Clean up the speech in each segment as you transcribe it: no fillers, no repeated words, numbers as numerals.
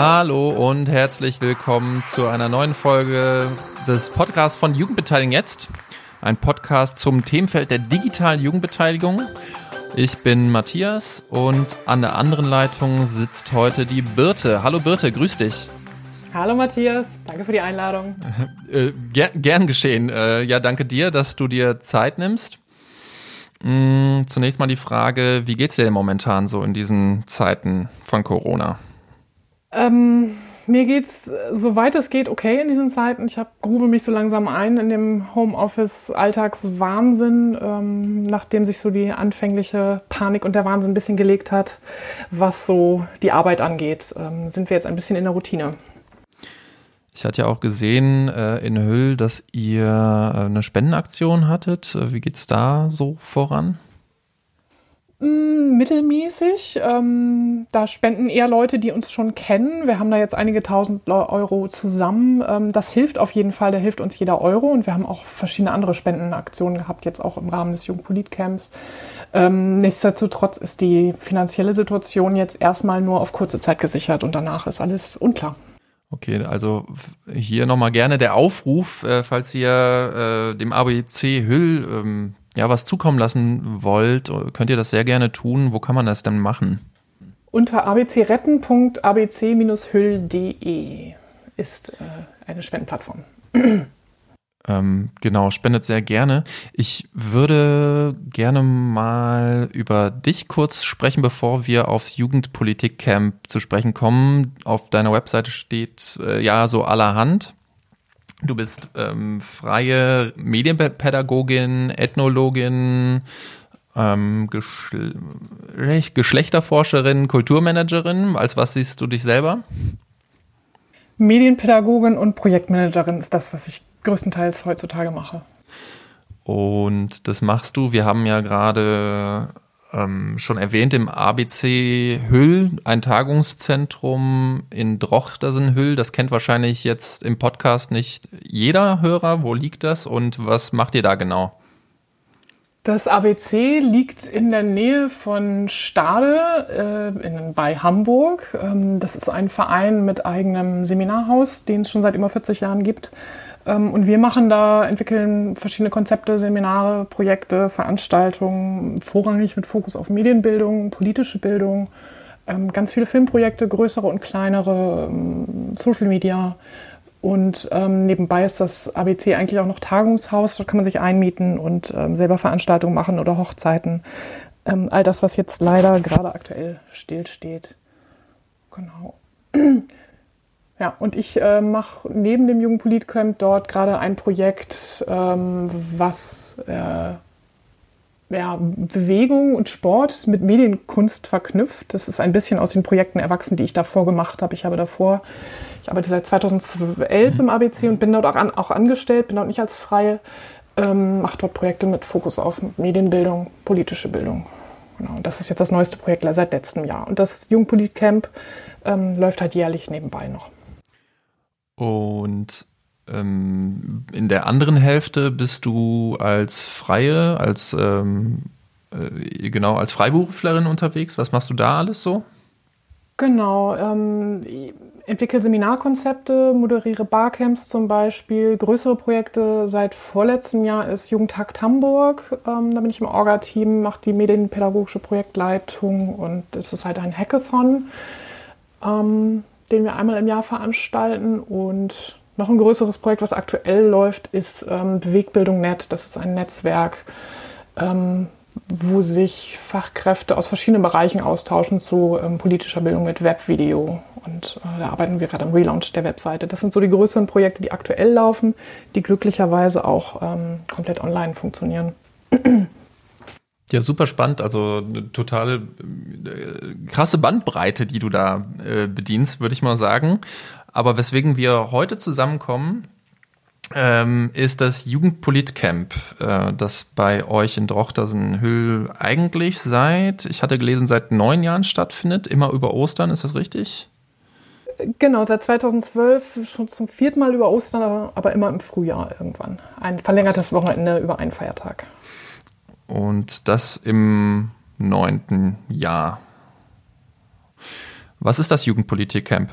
Hallo und herzlich willkommen zu einer neuen Folge des Podcasts von Jugendbeteiligung Jetzt. Ein Podcast zum Themenfeld der digitalen Jugendbeteiligung. Ich bin Matthias und an der anderen Leitung sitzt heute die Birte. Hallo Birte, grüß dich. Hallo Matthias, danke für die Einladung. Gern geschehen. Ja, danke dir, dass du dir Zeit nimmst. Zunächst mal die Frage, wie geht's dir denn momentan so in diesen Zeiten von Corona? Mir geht's, soweit es geht, okay in diesen Zeiten. Ich groove mich so langsam ein in dem Homeoffice-Alltagswahnsinn, nachdem sich so die anfängliche Panik und der Wahnsinn ein bisschen gelegt hat, was so die Arbeit angeht, sind wir jetzt ein bisschen in der Routine. Ich hatte ja auch gesehen in Hüll, dass ihr eine Spendenaktion hattet. Wie geht's da so voran? Mittelmäßig. Da spenden eher Leute, die uns schon kennen. Wir haben da jetzt einige 1000 Euro zusammen. Das hilft auf jeden Fall, da hilft uns jeder Euro. Und wir haben auch verschiedene andere Spendenaktionen gehabt, jetzt auch im Rahmen des Jugendpolitcamps. Nichtsdestotrotz ist die finanzielle Situation jetzt erstmal nur auf kurze Zeit gesichert und danach ist alles unklar. Okay, also hier nochmal gerne der Aufruf, falls ihr dem ABC Hüll was zukommen lassen wollt, könnt ihr das sehr gerne tun. Wo kann man das denn machen? Unter abcretten.abc-hüll.de ist eine Spendenplattform. Genau, spendet sehr gerne. Ich würde gerne mal über dich kurz sprechen, bevor wir aufs Jugendpolitikcamp zu sprechen kommen. Auf deiner Webseite steht so allerhand. Du bist freie Medienpädagogin, Ethnologin, Geschlechterforscherin, Kulturmanagerin. Als was siehst du dich selber? Medienpädagogin und Projektmanagerin ist das, was ich größtenteils heutzutage mache. Und das machst du, wir haben ja gerade schon erwähnt, im ABC Hüll, ein Tagungszentrum in Drochtersen-Hüll. Das kennt wahrscheinlich jetzt im Podcast nicht jeder Hörer. Wo liegt das und was macht ihr da genau? Das ABC liegt in der Nähe von Stade bei Hamburg. Das ist ein Verein mit eigenem Seminarhaus, den es schon seit über 40 Jahren gibt. Und wir machen da, entwickeln verschiedene Konzepte, Seminare, Projekte, Veranstaltungen, vorrangig mit Fokus auf Medienbildung, politische Bildung, ganz viele Filmprojekte, größere und kleinere, Social Media. Und nebenbei ist das ABC eigentlich auch noch Tagungshaus, dort kann man sich einmieten und selber Veranstaltungen machen oder Hochzeiten. All das, was jetzt leider gerade aktuell stillsteht. Genau. Ja, und ich mache neben dem Jugendpolitcamp dort gerade ein Projekt, was Bewegung und Sport mit Medienkunst verknüpft. Das ist ein bisschen aus den Projekten erwachsen, die ich davor gemacht habe. Ich arbeite seit 2011 im ABC und bin dort auch angestellt, bin dort nicht als Freie, mache dort Projekte mit Fokus auf Medienbildung, politische Bildung. Genau, und das ist jetzt das neueste Projekt seit letztem Jahr. Und das Jugendpolitcamp läuft halt jährlich nebenbei noch. Und in der anderen Hälfte bist du als Freiberuflerin unterwegs. Was machst du da alles so? Genau, entwickle Seminarkonzepte, moderiere Barcamps zum Beispiel, größere Projekte. Seit vorletztem Jahr ist Jugendhackt Hamburg, da bin ich im Orga-Team, mache die medienpädagogische Projektleitung und es ist halt ein Hackathon, den wir einmal im Jahr veranstalten. Und noch ein größeres Projekt, was aktuell läuft, ist Bewegtbildung.net. Das ist ein Netzwerk, wo sich Fachkräfte aus verschiedenen Bereichen austauschen zu politischer Bildung mit Webvideo. Und da arbeiten wir gerade am Relaunch der Webseite. Das sind so die größeren Projekte, die aktuell laufen, die glücklicherweise auch komplett online funktionieren. Ja, super spannend. Also eine totale krasse Bandbreite, die du da bedienst, würde ich mal sagen. Aber weswegen wir heute zusammenkommen, ist das Jugendpolitcamp, das bei euch in Drochtersen-Hüll eigentlich seit 9 Jahren stattfindet, immer über Ostern, ist das richtig? Genau, seit 2012, schon zum 4. Mal über Ostern, aber immer im Frühjahr irgendwann. Ein verlängertes Wochenende über einen Feiertag. Und das im 9. Jahr. Was ist das Jugendpolitcamp?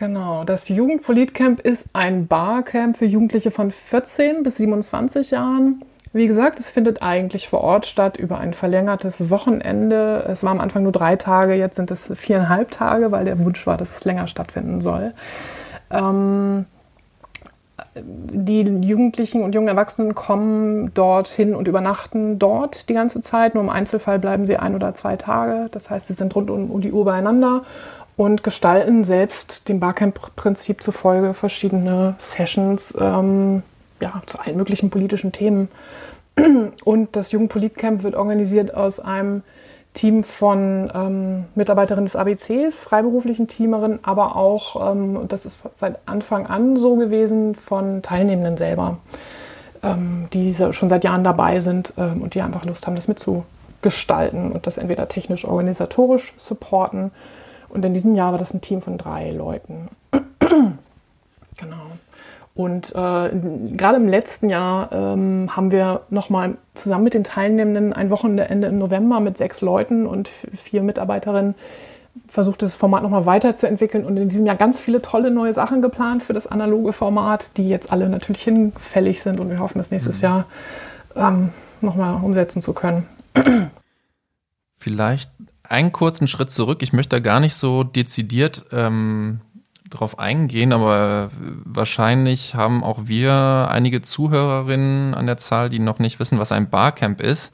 Genau, das Jugendpolitcamp ist ein Barcamp für Jugendliche von 14 bis 27 Jahren. Wie gesagt, es findet eigentlich vor Ort statt über ein verlängertes Wochenende. Es war am Anfang nur 3 Tage, jetzt sind es 4,5 Tage, weil der Wunsch war, dass es länger stattfinden soll. Die Jugendlichen und jungen Erwachsenen kommen dorthin und übernachten dort die ganze Zeit. Nur im Einzelfall bleiben sie 1 oder 2 Tage. Das heißt, sie sind rund um die Uhr beieinander und gestalten selbst dem Barcamp-Prinzip zufolge verschiedene Sessions zu allen möglichen politischen Themen. Und das Jugendpolitcamp wird organisiert aus einem Team von Mitarbeiterinnen des ABCs, freiberuflichen Teamerinnen, aber auch, das ist seit Anfang an so gewesen, von Teilnehmenden selber, die schon seit Jahren dabei sind und die einfach Lust haben, das mitzugestalten und das entweder technisch, organisatorisch supporten. Und in diesem Jahr war das ein Team von 3 Leuten. Genau. Und gerade im letzten Jahr haben wir nochmal zusammen mit den Teilnehmenden ein Wochenende im November mit 6 Leuten und 4 Mitarbeiterinnen versucht, das Format nochmal weiterzuentwickeln. Und in diesem Jahr ganz viele tolle neue Sachen geplant für das analoge Format, die jetzt alle natürlich hinfällig sind. Und wir hoffen, das nächstes Jahr nochmal umsetzen zu können. Vielleicht einen kurzen Schritt zurück. Ich möchte da gar nicht so dezidiert drauf eingehen, aber wahrscheinlich haben auch wir einige Zuhörerinnen an der Zahl, die noch nicht wissen, was ein Barcamp ist.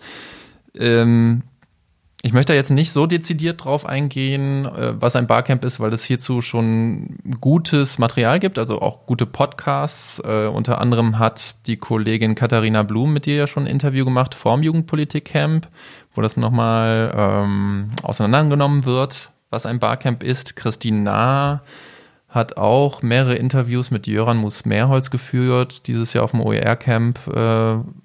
Ich möchte da jetzt nicht so dezidiert drauf eingehen, was ein Barcamp ist, weil es hierzu schon gutes Material gibt, also auch gute Podcasts. Unter anderem hat die Kollegin Katharina Blum mit dir ja schon ein Interview gemacht vorm Jugendpolitik-Camp, wo das nochmal auseinandergenommen wird, was ein Barcamp ist. Christine Nah hat auch mehrere Interviews mit Jöran Muß-Meerholz geführt, dieses Jahr auf dem OER-Camp,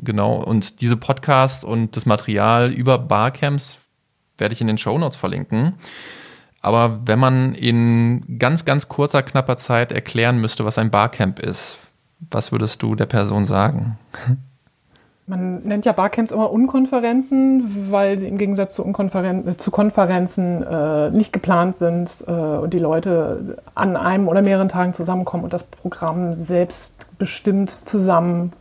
genau. Und diese Podcasts und das Material über Barcamps werde ich in den Shownotes verlinken. Aber wenn man in ganz, ganz kurzer, knapper Zeit erklären müsste, was ein Barcamp ist, was würdest du der Person sagen? Man nennt ja Barcamps immer Unkonferenzen, weil sie im Gegensatz zu Konferenzen nicht geplant sind und die Leute an einem oder mehreren Tagen zusammenkommen und das Programm selbstbestimmt zusammen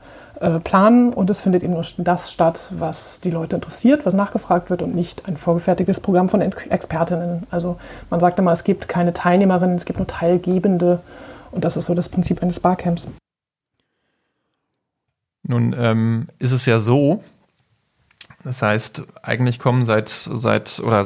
planen. Und es findet eben nur das statt, was die Leute interessiert, was nachgefragt wird und nicht ein vorgefertigtes Programm von Expertinnen. Also man sagt immer, es gibt keine Teilnehmerinnen, es gibt nur Teilgebende. Und das ist so das Prinzip eines Barcamps. Nun ist es ja so, das heißt, eigentlich kommen seit 9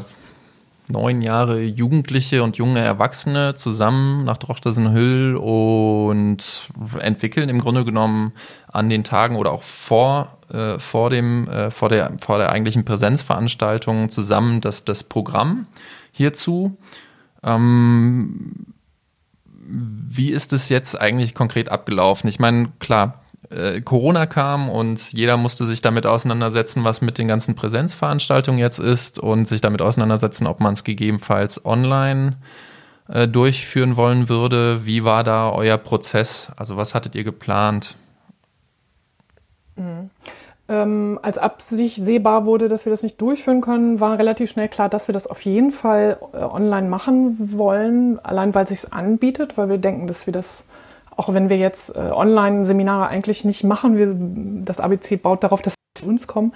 Jahre Jugendliche und junge Erwachsene zusammen nach Drochtersen-Hüll und entwickeln im Grunde genommen an den Tagen oder auch vor der eigentlichen Präsenzveranstaltung zusammen das Programm hierzu. Wie ist es jetzt eigentlich konkret abgelaufen? Ich meine, klar, Corona kam und jeder musste sich damit auseinandersetzen, was mit den ganzen Präsenzveranstaltungen jetzt ist und sich damit auseinandersetzen, ob man es gegebenenfalls online durchführen wollen würde. Wie war da euer Prozess? Also was hattet ihr geplant? Als absehbar wurde, dass wir das nicht durchführen können, war relativ schnell klar, dass wir das auf jeden Fall online machen wollen, allein weil es sich anbietet, weil wir denken, dass wir das, auch wenn wir jetzt Online-Seminare eigentlich nicht machen, das ABC baut darauf, dass sie zu uns kommen,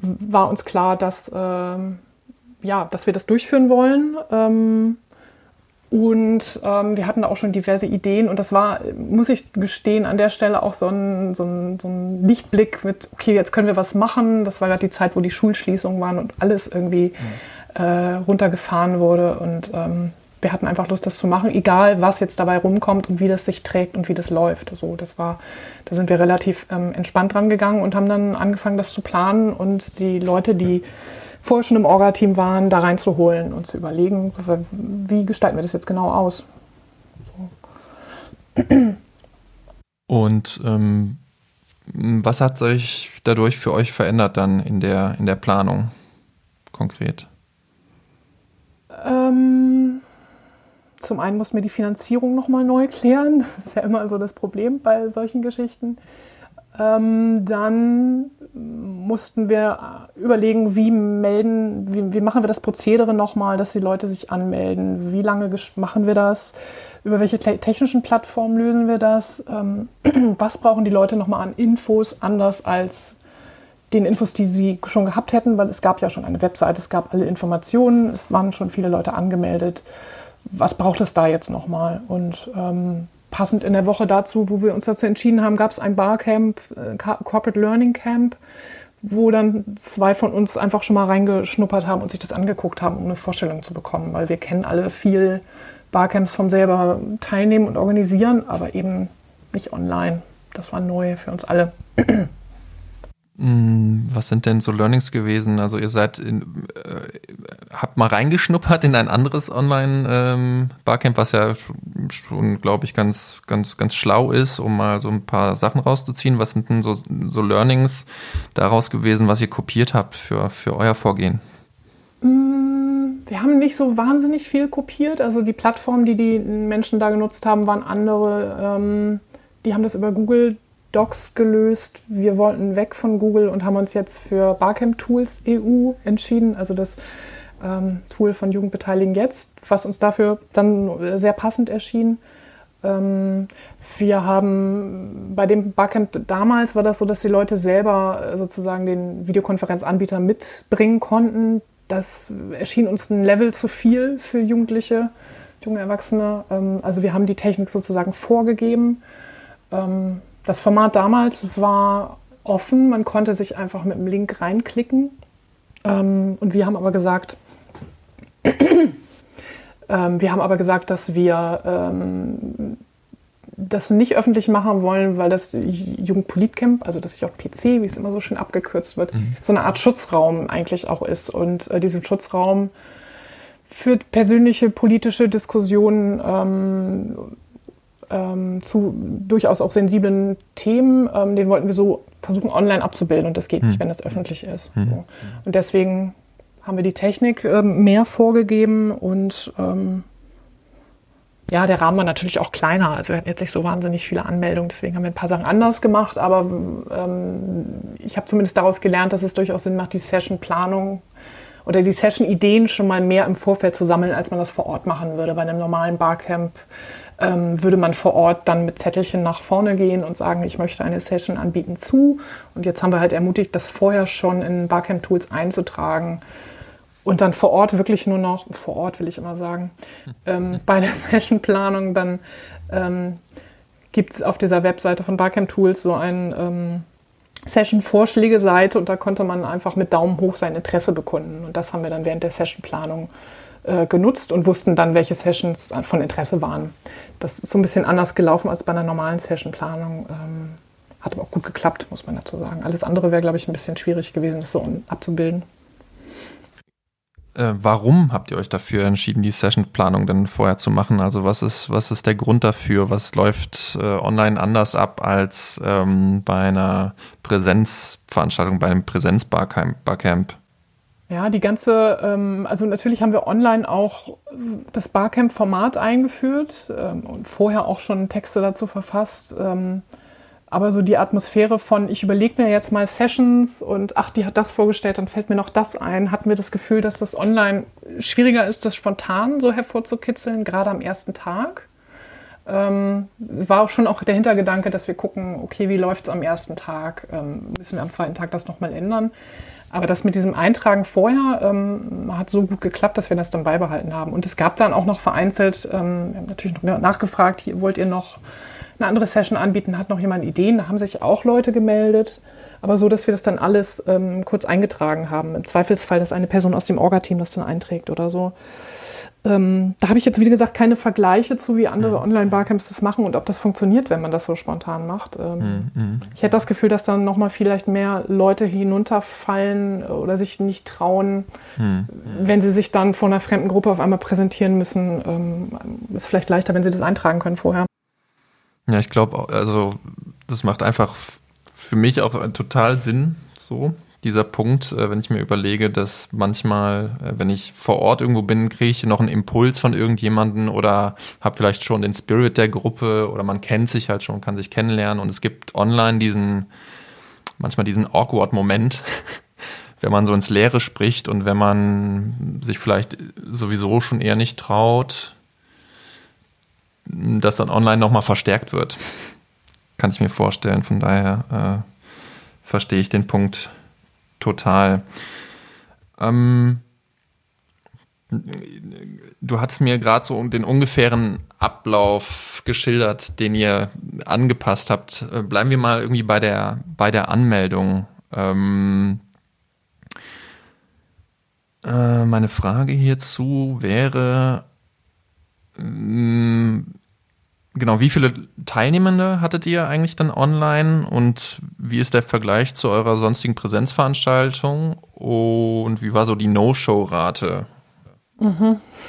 war uns klar, dass wir das durchführen wollen. Wir hatten da auch schon diverse Ideen und das war, muss ich gestehen, an der Stelle auch so ein Lichtblick mit, okay, jetzt können wir was machen. Das war gerade die Zeit, wo die Schulschließungen waren und alles irgendwie runtergefahren wurde und wir hatten einfach Lust, das zu machen, egal was jetzt dabei rumkommt und wie das sich trägt und wie das läuft. So, da sind wir relativ entspannt dran gegangen und haben dann angefangen, das zu planen und die Leute, die vorher schon im Orga-Team waren, da reinzuholen und zu überlegen, wie gestalten wir das jetzt genau aus. So. Und was hat sich dadurch für euch verändert dann in der Planung konkret? Zum einen muss mir die Finanzierung nochmal neu klären. Das ist ja immer so das Problem bei solchen Geschichten. Dann mussten wir überlegen, wie machen wir das Prozedere nochmal, dass die Leute sich anmelden, wie lange machen wir das, über welche technischen Plattformen lösen wir das, was brauchen die Leute nochmal an Infos, anders als den Infos, die sie schon gehabt hätten, weil es gab ja schon eine Webseite, es gab alle Informationen, es waren schon viele Leute angemeldet. Was braucht es da jetzt nochmal? Und passend in der Woche dazu, wo wir uns dazu entschieden haben, gab es ein Barcamp, Corporate Learning Camp, wo dann zwei von uns einfach schon mal reingeschnuppert haben und sich das angeguckt haben, um eine Vorstellung zu bekommen, weil wir kennen alle viel Barcamps vom selber teilnehmen und organisieren, aber eben nicht online. Das war neu für uns alle. Was sind denn so Learnings gewesen? Also ihr seid habt mal reingeschnuppert in ein anderes Online-Barcamp, was ja schon, glaube ich, ganz schlau ist, um mal so ein paar Sachen rauszuziehen. Was sind denn so Learnings daraus gewesen, was ihr kopiert habt für euer Vorgehen? Wir haben nicht so wahnsinnig viel kopiert. Also die Plattformen, die die Menschen da genutzt haben, waren andere. Die haben das über Google Docs gelöst. Wir wollten weg von Google und haben uns jetzt für barcamptools.eu entschieden, also das Tool von Jugendbeteiligen Jetzt, was uns dafür dann sehr passend erschien. Wir haben bei dem Barcamp damals war das so, dass die Leute selber sozusagen den Videokonferenzanbieter mitbringen konnten. Das erschien uns ein Level zu viel für Jugendliche, junge Erwachsene. Also wir haben die Technik sozusagen vorgegeben. Das Format damals war offen, man konnte sich einfach mit dem Link reinklicken. Und wir haben aber gesagt, dass wir das nicht öffentlich machen wollen, weil das Jugendpolitcamp, also das JPC, wie es immer so schön abgekürzt wird, so eine Art Schutzraum eigentlich auch ist. Und diesen Schutzraum für persönliche politische Diskussionen zu durchaus auch sensiblen Themen, den wollten wir so versuchen online abzubilden und das geht nicht, wenn das öffentlich ist. So. Und deswegen haben wir die Technik mehr vorgegeben und der Rahmen war natürlich auch kleiner, also wir hatten jetzt nicht so wahnsinnig viele Anmeldungen, deswegen haben wir ein paar Sachen anders gemacht, aber ich habe zumindest daraus gelernt, dass es durchaus Sinn macht, die Session-Planung oder die Session-Ideen schon mal mehr im Vorfeld zu sammeln, als man das vor Ort machen würde bei einem normalen Barcamp. Würde man vor Ort dann mit Zettelchen nach vorne gehen und sagen, ich möchte eine Session anbieten zu. Und jetzt haben wir halt ermutigt, das vorher schon in Barcamp Tools einzutragen und dann vor Ort wirklich nur noch, vor Ort will ich immer sagen, bei der Sessionplanung dann gibt es auf dieser Webseite von Barcamp Tools so ein Session-Vorschläge-Seite und da konnte man einfach mit Daumen hoch sein Interesse bekunden. Und das haben wir dann während der Sessionplanung genutzt und wussten dann, welche Sessions von Interesse waren. Das ist so ein bisschen anders gelaufen als bei einer normalen Sessionplanung. Hat aber auch gut geklappt, muss man dazu sagen. Alles andere wäre, glaube ich, ein bisschen schwierig gewesen, das so abzubilden. Warum habt ihr euch dafür entschieden, die Sessionplanung dann vorher zu machen? Also was ist der Grund dafür? Was läuft online anders ab als bei einer Präsenzveranstaltung, bei einem Präsenzbarcamp? Ja, die ganze, also natürlich haben wir online auch das Barcamp-Format eingeführt und vorher auch schon Texte dazu verfasst. Aber so die Atmosphäre von, ich überlege mir jetzt mal Sessions und ach, die hat das vorgestellt, dann fällt mir noch das ein. Hatten wir das Gefühl, dass das online schwieriger ist, das spontan so hervorzukitzeln, gerade am ersten Tag. War schon auch der Hintergedanke, dass wir gucken, okay, wie läuft es am ersten Tag? Müssen wir am zweiten Tag das nochmal ändern? Aber das mit diesem Eintragen vorher hat so gut geklappt, dass wir das dann beibehalten haben. Und es gab dann auch noch vereinzelt, wir haben natürlich noch nachgefragt, hier, wollt ihr noch eine andere Session anbieten? Hat noch jemand Ideen? Da haben sich auch Leute gemeldet. Aber so, dass wir das dann alles kurz eingetragen haben. Im Zweifelsfall, dass eine Person aus dem Orga-Team das dann einträgt oder so. Da habe ich jetzt, wie gesagt, keine Vergleiche zu, wie andere Online-Barcamps das machen und ob das funktioniert, wenn man das so spontan macht. Ich hätte das Gefühl, dass dann nochmal vielleicht mehr Leute hinunterfallen oder sich nicht trauen, wenn sie sich dann vor einer fremden Gruppe auf einmal präsentieren müssen. Ist vielleicht leichter, wenn sie das eintragen können vorher. Ja, ich glaube, also das macht einfach für mich auch total Sinn, so dieser Punkt, wenn ich mir überlege, dass manchmal, wenn ich vor Ort irgendwo bin, kriege ich noch einen Impuls von irgendjemanden oder habe vielleicht schon den Spirit der Gruppe oder man kennt sich halt schon, kann sich kennenlernen und es gibt online manchmal diesen awkward Moment, wenn man so ins Leere spricht und wenn man sich vielleicht sowieso schon eher nicht traut, dass dann online nochmal verstärkt wird. Kann ich mir vorstellen, von daher verstehe ich den Punkt total. Du hattest mir gerade so den ungefähren Ablauf geschildert, den ihr angepasst habt. Bleiben wir mal irgendwie bei der Anmeldung. Meine Frage hierzu wäre, genau, wie viele Teilnehmende hattet ihr eigentlich dann online und wie ist der Vergleich zu eurer sonstigen Präsenzveranstaltung und wie war so die No-Show-Rate?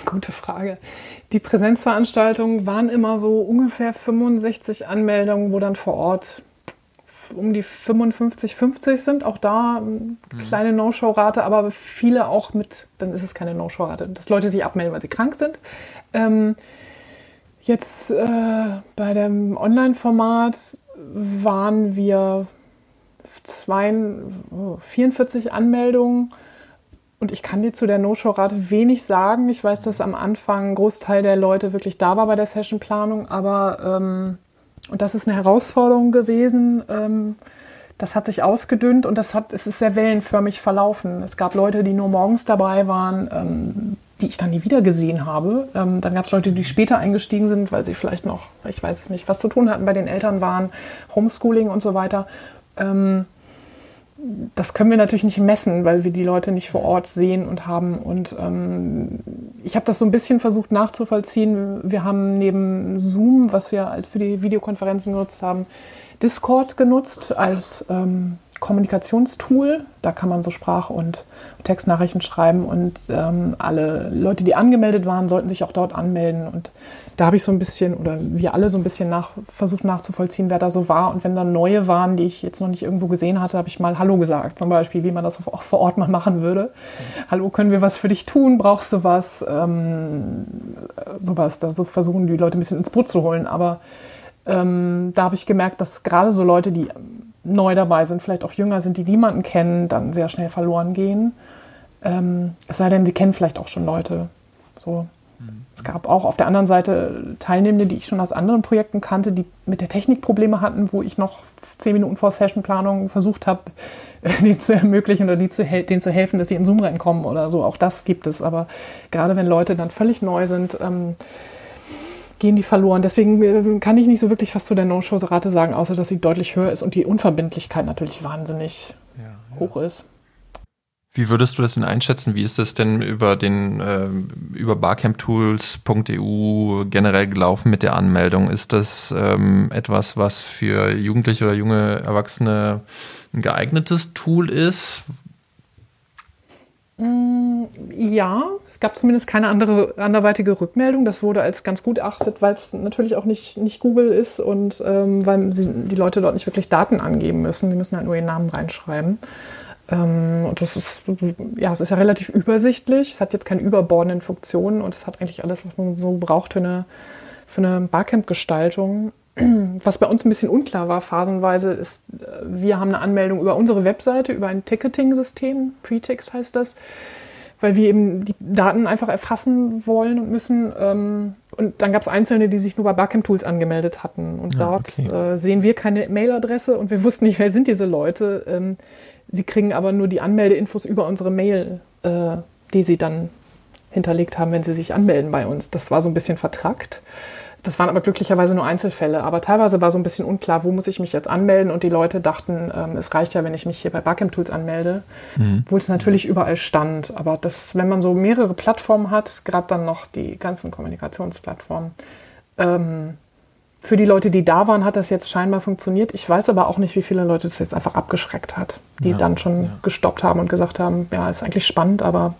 Gute Frage. Die Präsenzveranstaltungen waren immer so ungefähr 65 Anmeldungen, wo dann vor Ort um die 55, 50 sind. Auch da eine kleine No-Show-Rate, aber viele auch mit, dann ist es keine No-Show-Rate, dass Leute sich abmelden, weil sie krank sind. Jetzt bei dem Online-Format waren wir 44 Anmeldungen und ich kann dir zu der No-Show-Rate wenig sagen. Ich weiß, dass am Anfang ein Großteil der Leute wirklich da war bei der Sessionplanung, aber und das ist eine Herausforderung gewesen. Das hat sich ausgedünnt und es ist sehr wellenförmig verlaufen. Es gab Leute, die nur morgens dabei waren, die ich dann nie wieder gesehen habe. Dann gab es Leute, die später eingestiegen sind, weil sie vielleicht noch, ich weiß es nicht, was zu tun hatten, bei den Eltern waren, Homeschooling und so weiter. Das können wir natürlich nicht messen, weil wir die Leute nicht vor Ort sehen und haben. Und ich habe das so ein bisschen versucht nachzuvollziehen. Wir haben neben Zoom, was wir halt für die Videokonferenzen genutzt haben, Discord genutzt als Kommunikationstool. Da kann man so Sprach- und Textnachrichten schreiben und alle Leute, die angemeldet waren, sollten sich auch dort anmelden. Und da habe ich so ein bisschen, oder wir alle so ein bisschen versucht nachzuvollziehen, wer da so war. Und wenn da neue waren, die ich jetzt noch nicht irgendwo gesehen hatte, habe ich mal Hallo gesagt. Zum Beispiel, wie man das auch vor Ort mal machen würde. Mhm. Hallo, können wir was für dich tun? Brauchst du was? Sowas. Da so versuchen die Leute ein bisschen ins Boot zu holen. Aber da habe ich gemerkt, dass gerade so Leute, die neu dabei sind, vielleicht auch jünger sind, die niemanden kennen, dann sehr schnell verloren gehen. Es sei denn, sie kennen vielleicht auch schon Leute. So. Es gab auch auf der anderen Seite Teilnehmende, die ich schon aus anderen Projekten kannte, die mit der Technik Probleme hatten, wo ich noch 10 Minuten vor Sessionplanung versucht habe, denen zu ermöglichen oder denen zu helfen, dass sie in Zoom reinkommen oder so. Auch das gibt es. Aber gerade wenn Leute dann völlig neu sind, gehen die verloren. Deswegen kann ich nicht so wirklich was zu der No-Show-Rate sagen, außer dass sie deutlich höher ist und die Unverbindlichkeit natürlich wahnsinnig hoch ist. Wie würdest du das denn einschätzen? Wie ist das denn über barcamptools.eu generell gelaufen mit der Anmeldung? Ist das etwas, was für Jugendliche oder junge Erwachsene ein geeignetes Tool ist? Ja, es gab zumindest keine anderweitige Rückmeldung. Das wurde als ganz gut erachtet, weil es natürlich auch nicht Google ist und weil die Leute dort nicht wirklich Daten angeben müssen. Die müssen halt nur ihren Namen reinschreiben. Und es ist ja relativ übersichtlich. Es hat jetzt keine überbordenden Funktionen und es hat eigentlich alles, was man so braucht für eine Barcamp-Gestaltung. Was bei uns ein bisschen unklar war phasenweise, ist, wir haben eine Anmeldung über unsere Webseite, über ein Ticketing-System, Pretix heißt das, weil wir eben die Daten einfach erfassen wollen und müssen. Und dann gab es Einzelne, die sich nur bei Barcamp Tools angemeldet hatten. Und sehen wir keine Mailadresse und wir wussten nicht, wer sind diese Leute. Sie kriegen aber nur die Anmeldeinfos über unsere Mail, die sie dann hinterlegt haben, wenn sie sich anmelden bei uns. Das war so ein bisschen vertrackt. Das waren aber glücklicherweise nur Einzelfälle, aber teilweise war so ein bisschen unklar, wo muss ich mich jetzt anmelden und die Leute dachten, es reicht ja, wenn ich mich hier bei Barcamp Tools anmelde, obwohl es natürlich überall stand, aber das, wenn man so mehrere Plattformen hat, gerade dann noch die ganzen Kommunikationsplattformen, für die Leute, die da waren, hat das jetzt scheinbar funktioniert. Ich weiß aber auch nicht, wie viele Leute das jetzt einfach abgeschreckt hat, die dann schon gestoppt haben und gesagt haben, ja, ist eigentlich spannend, aber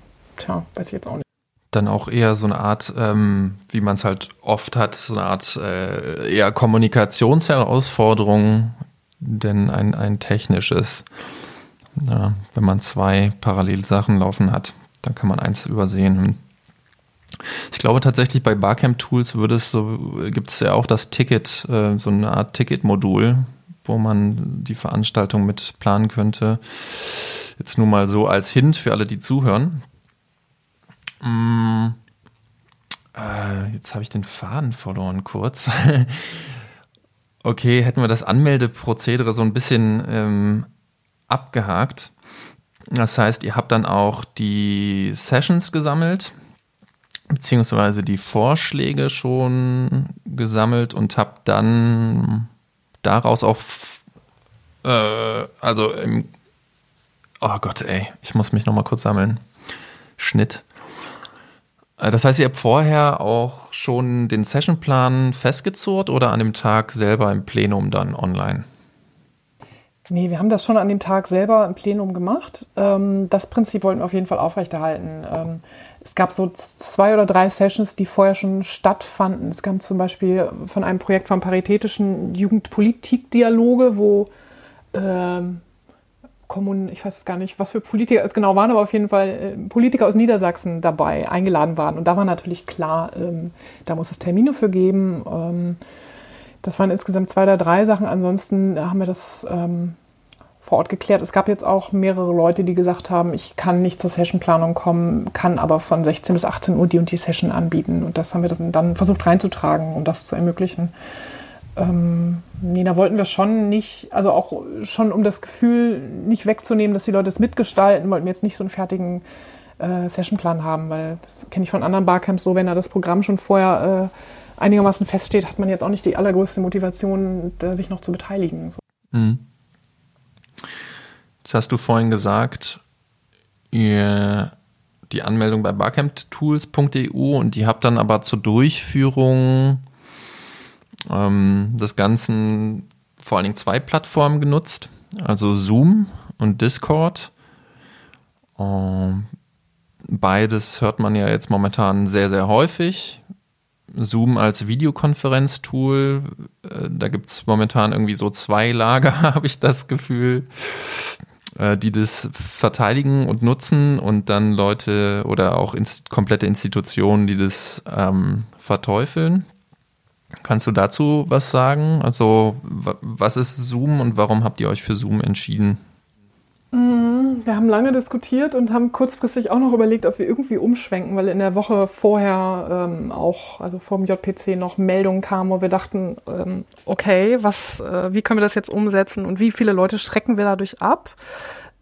weiß ich jetzt auch nicht. Dann auch eher so eine Art, wie man es halt oft hat, so eine Art eher Kommunikationsherausforderung, denn ein technisches. wenn man 2 parallel Sachen laufen hat, dann kann man eins übersehen. Ich glaube tatsächlich bei Barcamp Tools gibt es ja auch das Ticket, so eine Art Ticketmodul, wo man die Veranstaltung mit planen könnte. Jetzt nur mal so als Hint für alle, die zuhören. Jetzt habe ich den Faden verloren kurz. Okay, hätten wir das Anmeldeprozedere so ein bisschen abgehakt. Das heißt, ihr habt dann auch die Sessions gesammelt, beziehungsweise die Vorschläge schon gesammelt und habt dann daraus auch, ich muss mich nochmal kurz sammeln. Schnitt. Das heißt, ihr habt vorher auch schon den Sessionplan festgezurrt oder an dem Tag selber im Plenum dann online? Nee, wir haben das schon an dem Tag selber im Plenum gemacht. Das Prinzip wollten wir auf jeden Fall aufrechterhalten. Es gab so 2 oder 3 Sessions, die vorher schon stattfanden. Es kam zum Beispiel von einem Projekt vom Paritätischen Jugendpolitik-Dialoge, wo ich weiß gar nicht, was für Politiker es genau waren, aber auf jeden Fall Politiker aus Niedersachsen dabei eingeladen waren. Und da war natürlich klar, da muss es Termine für geben. Das waren insgesamt 2 oder 3 Sachen. Ansonsten haben wir das vor Ort geklärt. Es gab jetzt auch mehrere Leute, die gesagt haben, ich kann nicht zur Sessionplanung kommen, kann aber von 16 bis 18 Uhr die und die Session anbieten. Und das haben wir dann versucht reinzutragen, um das zu ermöglichen. Da wollten wir schon nicht, also auch schon um das Gefühl nicht wegzunehmen, dass die Leute es mitgestalten, wollten wir jetzt nicht so einen fertigen Sessionplan haben, weil das kenne ich von anderen Barcamps so, wenn da das Programm schon vorher einigermaßen feststeht, hat man jetzt auch nicht die allergrößte Motivation, sich noch zu beteiligen. Mhm. Jetzt hast du vorhin gesagt, die Anmeldung bei barcamptools.eu und die habt dann aber zur Durchführung des Ganzen vor allen Dingen 2 Plattformen genutzt, also Zoom und Discord. Beides hört man ja jetzt momentan sehr, sehr häufig. Zoom als Videokonferenztool, da gibt es momentan irgendwie so 2 Lager, habe ich das Gefühl, die das verteidigen und nutzen und dann Leute oder auch komplette Institutionen, die das verteufeln. Kannst du dazu was sagen? Also was ist Zoom und warum habt ihr euch für Zoom entschieden? Wir haben lange diskutiert und haben kurzfristig auch noch überlegt, ob wir irgendwie umschwenken, weil in der Woche vorher auch, also vor dem JPC noch Meldungen kamen, wo wir dachten, wie können wir das jetzt umsetzen und wie viele Leute schrecken wir dadurch ab?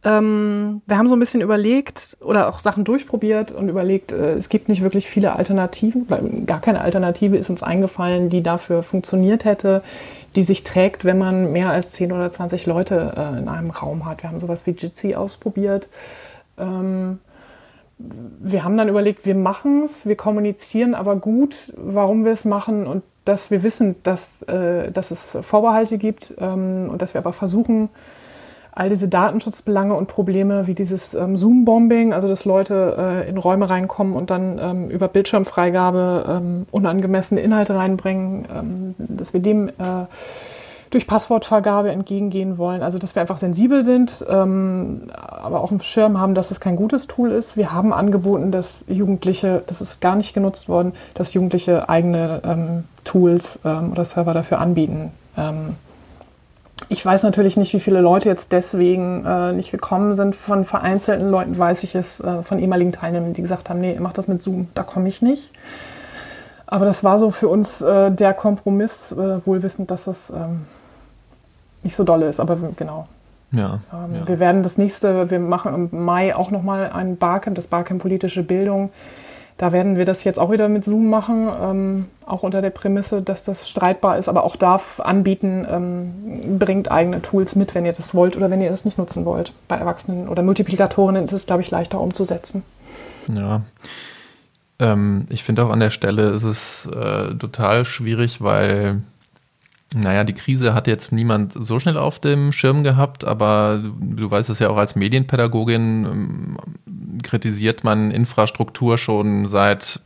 Wir haben so ein bisschen überlegt oder auch Sachen durchprobiert und überlegt, es gibt nicht wirklich viele Alternativen, weil gar keine Alternative ist uns eingefallen, die dafür funktioniert hätte, die sich trägt, wenn man mehr als 10 oder 20 Leute in einem Raum hat. Wir haben sowas wie Jitsi ausprobiert. Wir haben dann überlegt, wir machen es, wir kommunizieren aber gut, warum wir es machen und dass wir wissen, dass es Vorbehalte gibt und dass wir aber versuchen, all diese Datenschutzbelange und Probleme wie dieses Zoom-Bombing, also dass Leute in Räume reinkommen und dann über Bildschirmfreigabe unangemessene Inhalte reinbringen, dass wir dem durch Passwortvergabe entgegengehen wollen. Also dass wir einfach sensibel sind, aber auch im Schirm haben, dass es kein gutes Tool ist. Wir haben angeboten, dass Jugendliche, das ist gar nicht genutzt worden, dass Jugendliche eigene Tools oder Server dafür anbieten. Ich weiß natürlich nicht, wie viele Leute jetzt deswegen nicht gekommen sind. Von vereinzelten Leuten weiß ich es, von ehemaligen Teilnehmern, die gesagt haben, nee, mach das mit Zoom, da komme ich nicht. Aber das war so für uns der Kompromiss, wohlwissend, dass das nicht so dolle ist, aber genau. Ja. Wir werden wir machen im Mai auch nochmal ein Barcamp, das Barcamp Politische Bildung. Da werden wir das jetzt auch wieder mit Zoom machen, auch unter der Prämisse, dass das streitbar ist, aber auch darf anbieten, bringt eigene Tools mit, wenn ihr das wollt oder wenn ihr das nicht nutzen wollt. Bei Erwachsenen oder Multiplikatorinnen ist es, glaube ich, leichter umzusetzen. Ja, ich finde auch an der Stelle ist es total schwierig, weil, die Krise hat jetzt niemand so schnell auf dem Schirm gehabt, aber du weißt es ja auch als Medienpädagogin, kritisiert man Infrastruktur schon seit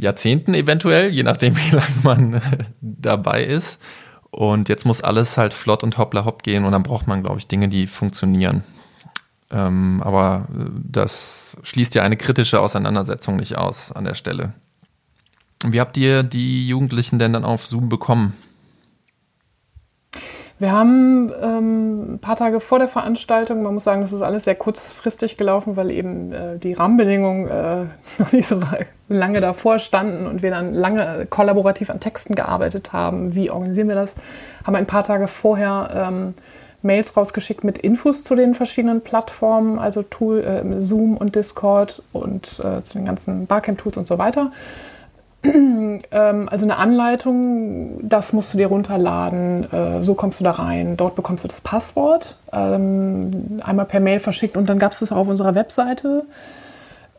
Jahrzehnten eventuell, je nachdem, wie lange man dabei ist. Und jetzt muss alles halt flott und hoppla hopp gehen und dann braucht man, glaube ich, Dinge, die funktionieren. Aber das schließt ja eine kritische Auseinandersetzung nicht aus an der Stelle. Wie habt ihr die Jugendlichen denn dann auf Zoom bekommen? Wir haben ein paar Tage vor der Veranstaltung, man muss sagen, das ist alles sehr kurzfristig gelaufen, weil eben die Rahmenbedingungen noch nicht so lange davor standen und wir dann lange kollaborativ an Texten gearbeitet haben. Wie organisieren wir das? Haben ein paar Tage vorher Mails rausgeschickt mit Infos zu den verschiedenen Plattformen, also Tool, Zoom und Discord und zu den ganzen Barcamp-Tools und so weiter. Also eine Anleitung, das musst du dir runterladen, so kommst du da rein, dort bekommst du das Passwort, einmal per Mail verschickt und dann gab es das auch auf unserer Webseite,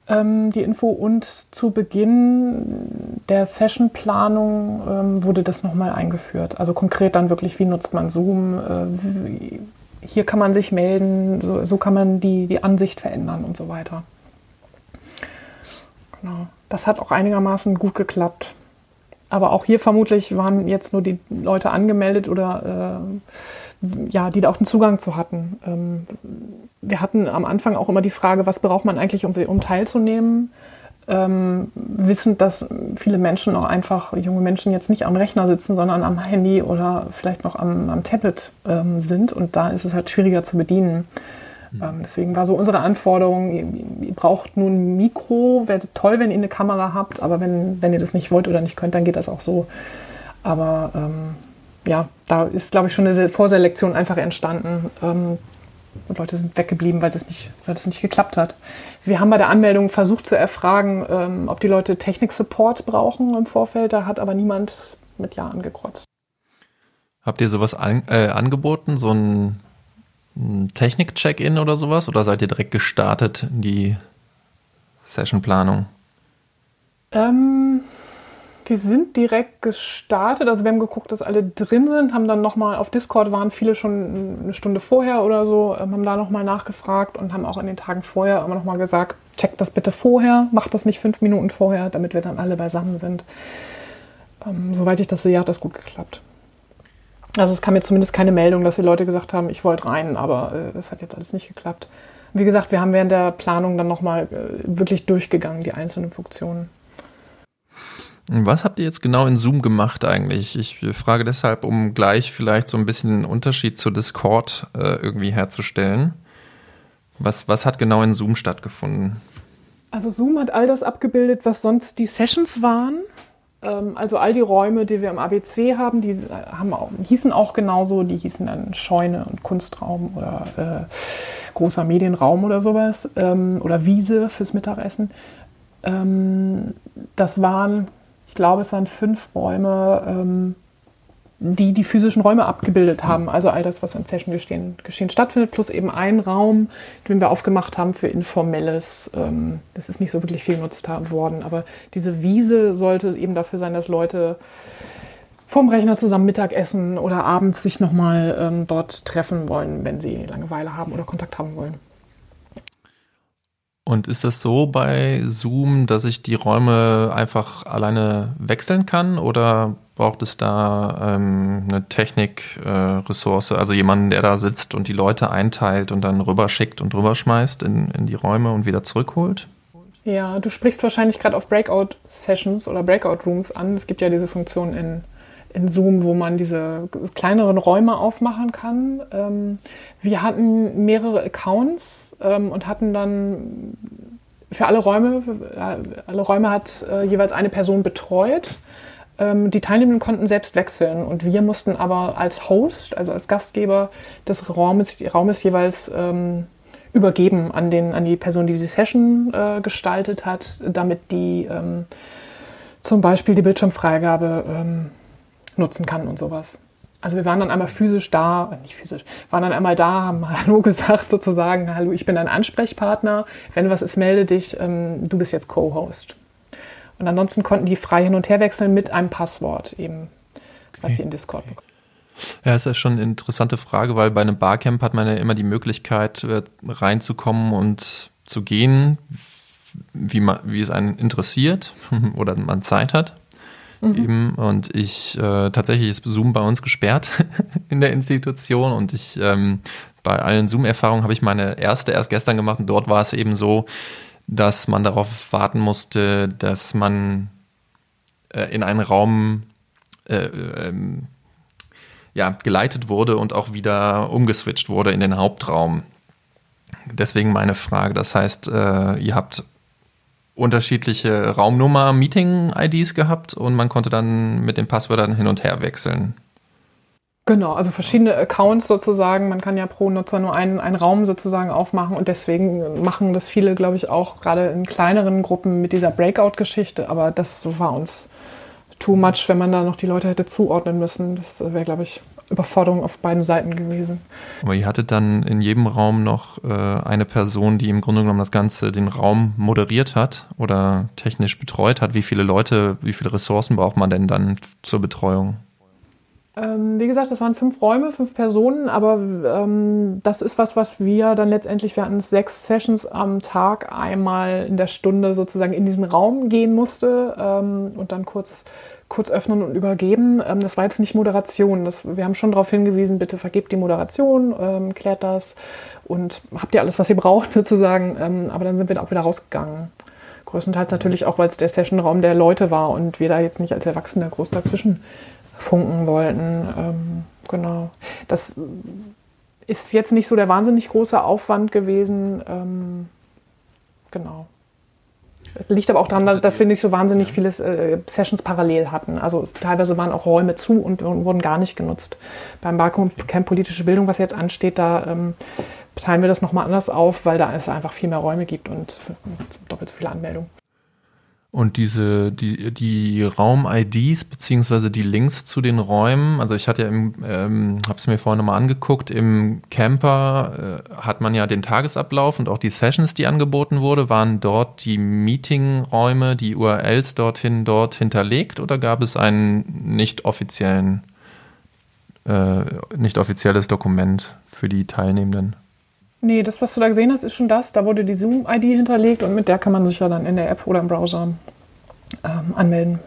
die Info. Und zu Beginn der Sessionplanung wurde das nochmal eingeführt. Also konkret dann wirklich, wie nutzt man Zoom, hier kann man sich melden, so kann man die Ansicht verändern und so weiter. Genau. Das hat auch einigermaßen gut geklappt. Aber auch hier vermutlich waren jetzt nur die Leute angemeldet oder die da auch den Zugang zu hatten. Wir hatten am Anfang auch immer die Frage, was braucht man eigentlich, um teilzunehmen? Wissend, dass viele Menschen auch einfach, junge Menschen jetzt nicht am Rechner sitzen, sondern am Handy oder vielleicht noch am Tablet sind. Und da ist es halt schwieriger zu bedienen. Deswegen war so unsere Anforderung, ihr braucht nun ein Mikro, wäre toll, wenn ihr eine Kamera habt, aber wenn ihr das nicht wollt oder nicht könnt, dann geht das auch so. Aber da ist, glaube ich, schon eine Vorselektion einfach entstanden. Und Leute sind weggeblieben, weil es nicht geklappt hat. Wir haben bei der Anmeldung versucht zu erfragen, ob die Leute Technik-Support brauchen im Vorfeld. Da hat aber niemand mit Ja angekreuzt. Habt ihr sowas angeboten, so ein Technik-Check-In oder sowas? Oder seid ihr direkt gestartet in die Sessionplanung? Wir sind direkt gestartet. Also wir haben geguckt, dass alle drin sind, haben dann nochmal auf Discord, waren viele schon eine Stunde vorher oder so, haben da nochmal nachgefragt und haben auch in den Tagen vorher immer nochmal gesagt, checkt das bitte vorher, macht das nicht 5 Minuten vorher, damit wir dann alle beisammen sind. Soweit ich das sehe, hat das gut geklappt. Also es kam jetzt zumindest keine Meldung, dass die Leute gesagt haben, ich wollte rein, aber das hat jetzt alles nicht geklappt. Wie gesagt, wir haben während der Planung dann nochmal wirklich durchgegangen, die einzelnen Funktionen. Was habt ihr jetzt genau in Zoom gemacht eigentlich? Ich frage deshalb, um gleich vielleicht so ein bisschen einen Unterschied zu Discord irgendwie herzustellen. Was hat genau in Zoom stattgefunden? Also Zoom hat all das abgebildet, was sonst die Sessions waren. Also all die Räume, die wir im ABC haben, hießen auch genauso, die hießen dann Scheune und Kunstraum oder großer Medienraum oder sowas oder Wiese fürs Mittagessen. Es waren 5 Räume, die die physischen Räume abgebildet haben. Also all das, was im Session-Geschehen stattfindet, plus eben einen Raum, den wir aufgemacht haben für Informelles. Das ist nicht so wirklich viel genutzt worden, aber diese Wiese sollte eben dafür sein, dass Leute vorm Rechner zusammen Mittag essen oder abends sich nochmal dort treffen wollen, wenn sie Langeweile haben oder Kontakt haben wollen. Und ist das so bei Zoom, dass ich die Räume einfach alleine wechseln kann oder braucht es da eine Technikressource, also jemanden, der da sitzt und die Leute einteilt und dann rüberschickt und rüberschmeißt in die Räume und wieder zurückholt? Ja, du sprichst wahrscheinlich gerade auf Breakout-Sessions oder Breakout-Rooms an. Es gibt ja diese Funktion in Zoom, wo man diese kleineren Räume aufmachen kann. Wir hatten mehrere Accounts und hatten dann für alle Räume hat jeweils eine Person betreut. Die Teilnehmenden konnten selbst wechseln und wir mussten aber als Host, also als Gastgeber des Raumes jeweils übergeben an die Person, die Session gestaltet hat, damit die zum Beispiel die Bildschirmfreigabe nutzen kann und sowas. Also wir waren dann einmal da, haben Hallo gesagt sozusagen, hallo, ich bin dein Ansprechpartner, wenn was ist, melde dich, du bist jetzt Co-Host. Und ansonsten konnten die frei hin und her wechseln mit einem Passwort eben, was sie in Discord bekommen. Ja, das ist ja schon eine interessante Frage, weil bei einem Barcamp hat man ja immer die Möglichkeit reinzukommen und zu gehen, wie es einen interessiert oder man Zeit hat. eben. Und ich, tatsächlich ist Zoom bei uns gesperrt in der Institution und ich, bei allen Zoom-Erfahrungen habe ich meine erste erst gestern gemacht und dort war es eben so, dass man darauf warten musste, dass man in einen Raum geleitet wurde und auch wieder umgeswitcht wurde in den Hauptraum. Deswegen meine Frage, das heißt, ihr habt unterschiedliche Raumnummer, Meeting-IDs gehabt und man konnte dann mit den Passwörtern hin und her wechseln. Genau, also verschiedene Accounts sozusagen. Man kann ja pro Nutzer nur einen Raum sozusagen aufmachen und deswegen machen das viele, glaube ich, auch gerade in kleineren Gruppen mit dieser Breakout-Geschichte. Aber das war uns too much, wenn man da noch die Leute hätte zuordnen müssen. Das wäre, glaube ich, Überforderung auf beiden Seiten gewesen. Aber ihr hattet dann in jedem Raum noch eine Person, die im Grunde genommen das Ganze, den Raum moderiert hat oder technisch betreut hat. Wie viele Leute, wie viele Ressourcen braucht man denn dann zur Betreuung? Wie gesagt, das waren 5 Räume, 5 Personen, aber das ist was wir dann letztendlich, wir hatten 6 Sessions am Tag, einmal in der Stunde sozusagen in diesen Raum gehen musste und dann kurz öffnen und übergeben. Das war jetzt nicht Moderation. Wir haben schon darauf hingewiesen, bitte vergebt die Moderation, klärt das und habt ihr alles, was ihr braucht sozusagen, aber dann sind wir auch wieder rausgegangen. Größtenteils natürlich auch, weil es der Sessionraum der Leute war und wir da jetzt nicht als Erwachsene groß dazwischen funken wollten. Genau. Das ist jetzt nicht so der wahnsinnig große Aufwand gewesen. Genau. Liegt aber auch daran, dass wir nicht so wahnsinnig viele Sessions parallel hatten. Also teilweise waren auch Räume zu und wurden gar nicht genutzt. Beim Barcamp Politische Bildung, was jetzt ansteht, da teilen wir das nochmal anders auf, weil da es einfach viel mehr Räume gibt und doppelt so viele Anmeldungen. Und die Raum-IDs beziehungsweise die Links zu den Räumen, also ich hatte ja habe es mir vorhin nochmal angeguckt, im Camper hat man ja den Tagesablauf und auch die Sessions, die angeboten wurde, waren dort die Meeting-Räume, die URLs dort hinterlegt oder gab es ein nicht offizielles Dokument für die Teilnehmenden? Nee, das, was du da gesehen hast, ist schon das. Da wurde die Zoom-ID hinterlegt und mit der kann man sich ja dann in der App oder im Browser anmelden.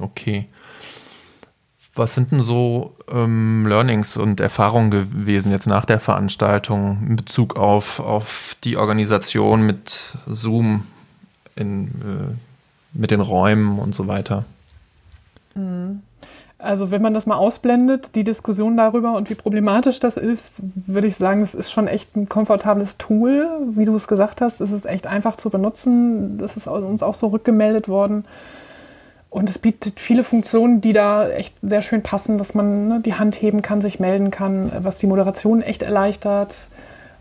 Okay. Was sind denn so Learnings und Erfahrungen gewesen jetzt nach der Veranstaltung in Bezug auf die Organisation mit Zoom, mit den Räumen und so weiter? Also wenn man das mal ausblendet, die Diskussion darüber und wie problematisch das ist, würde ich sagen, das ist schon echt ein komfortables Tool. Wie du es gesagt hast, es ist echt einfach zu benutzen. Das ist uns auch so rückgemeldet worden. Und es bietet viele Funktionen, die da echt sehr schön passen, dass man die Hand heben kann, sich melden kann, was die Moderation echt erleichtert.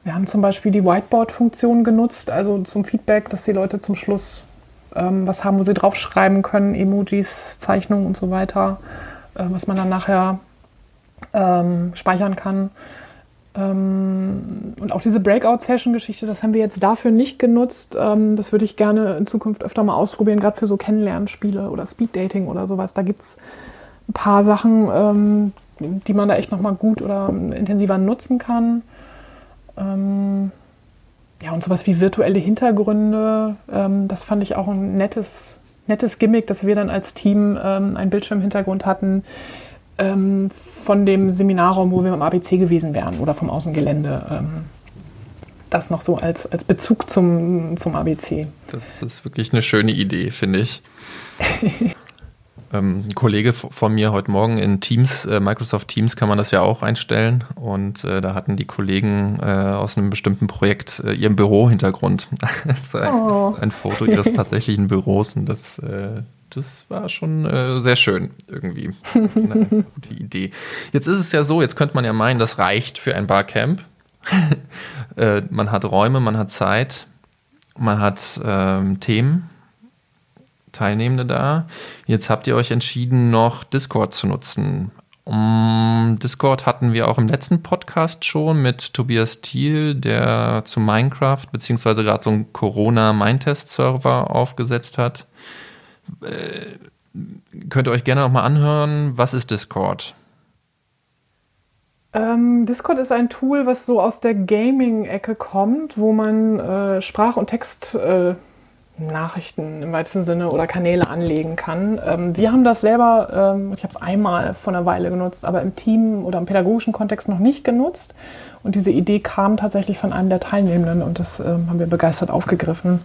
Wir haben zum Beispiel die Whiteboard-Funktion genutzt, also zum Feedback, dass die Leute zum Schluss was haben, wo sie draufschreiben können, Emojis, Zeichnungen und so weiter, was man dann nachher speichern kann. Und auch diese Breakout-Session-Geschichte, das haben wir jetzt dafür nicht genutzt. Das würde ich gerne in Zukunft öfter mal ausprobieren, gerade für so Kennenlernspiele oder Speed-Dating oder sowas. Da gibt es ein paar Sachen, die man da echt nochmal gut oder intensiver nutzen kann. Ja, und sowas wie virtuelle Hintergründe, das fand ich auch ein nettes Gimmick, dass wir dann als Team einen Bildschirmhintergrund hatten von dem Seminarraum, wo wir im ABC gewesen wären oder vom Außengelände. Das noch so als Bezug zum ABC. Das ist wirklich eine schöne Idee, finde ich. Ein Kollege von mir heute Morgen in Teams, Microsoft Teams kann man das ja auch einstellen und da hatten die Kollegen aus einem bestimmten Projekt ihren Bürohintergrund. Ein Foto ihres tatsächlichen Büros und das war schon sehr schön irgendwie. Eine gute Idee. Jetzt ist es ja so, jetzt könnte man ja meinen, das reicht für ein Barcamp. Man hat Räume, man hat Zeit, man hat Themen. Teilnehmende da. Jetzt habt ihr euch entschieden, noch Discord zu nutzen. Discord hatten wir auch im letzten Podcast schon mit Tobias Thiel, der zu Minecraft beziehungsweise gerade so einen Corona-Mindtest-Server aufgesetzt hat. Könnt ihr euch gerne nochmal anhören. Was ist Discord? Discord ist ein Tool, was so aus der Gaming-Ecke kommt, wo man Sprach- und Text Nachrichten im weitesten Sinne oder Kanäle anlegen kann. Wir haben das selber, ich habe es einmal vor einer Weile genutzt, aber im Team oder im pädagogischen Kontext noch nicht genutzt. Und diese Idee kam tatsächlich von einem der Teilnehmenden und das haben wir begeistert aufgegriffen.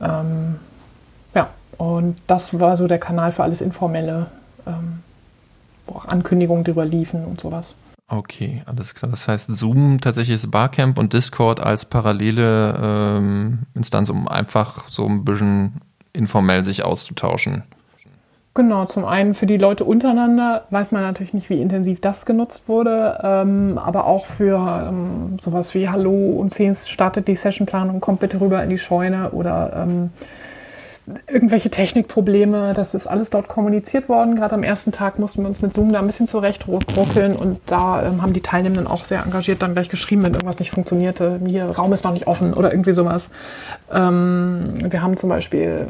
Ja, und das war so der Kanal für alles Informelle, wo auch Ankündigungen drüber liefen und sowas. Okay, alles klar. Das heißt, Zoom tatsächlich ist Barcamp und Discord als parallele Instanz, um einfach so ein bisschen informell sich auszutauschen. Genau, zum einen für die Leute untereinander weiß man natürlich nicht, wie intensiv das genutzt wurde, aber auch für sowas wie Hallo, um 10 startet die Sessionplanung, kommt bitte rüber in die Scheune oder irgendwelche Technikprobleme, das ist alles dort kommuniziert worden. Gerade am ersten Tag mussten wir uns mit Zoom da ein bisschen zurechtruckeln und da haben die Teilnehmenden auch sehr engagiert dann gleich geschrieben, wenn irgendwas nicht funktionierte. Hier, Raum ist noch nicht offen oder irgendwie sowas. Wir haben zum Beispiel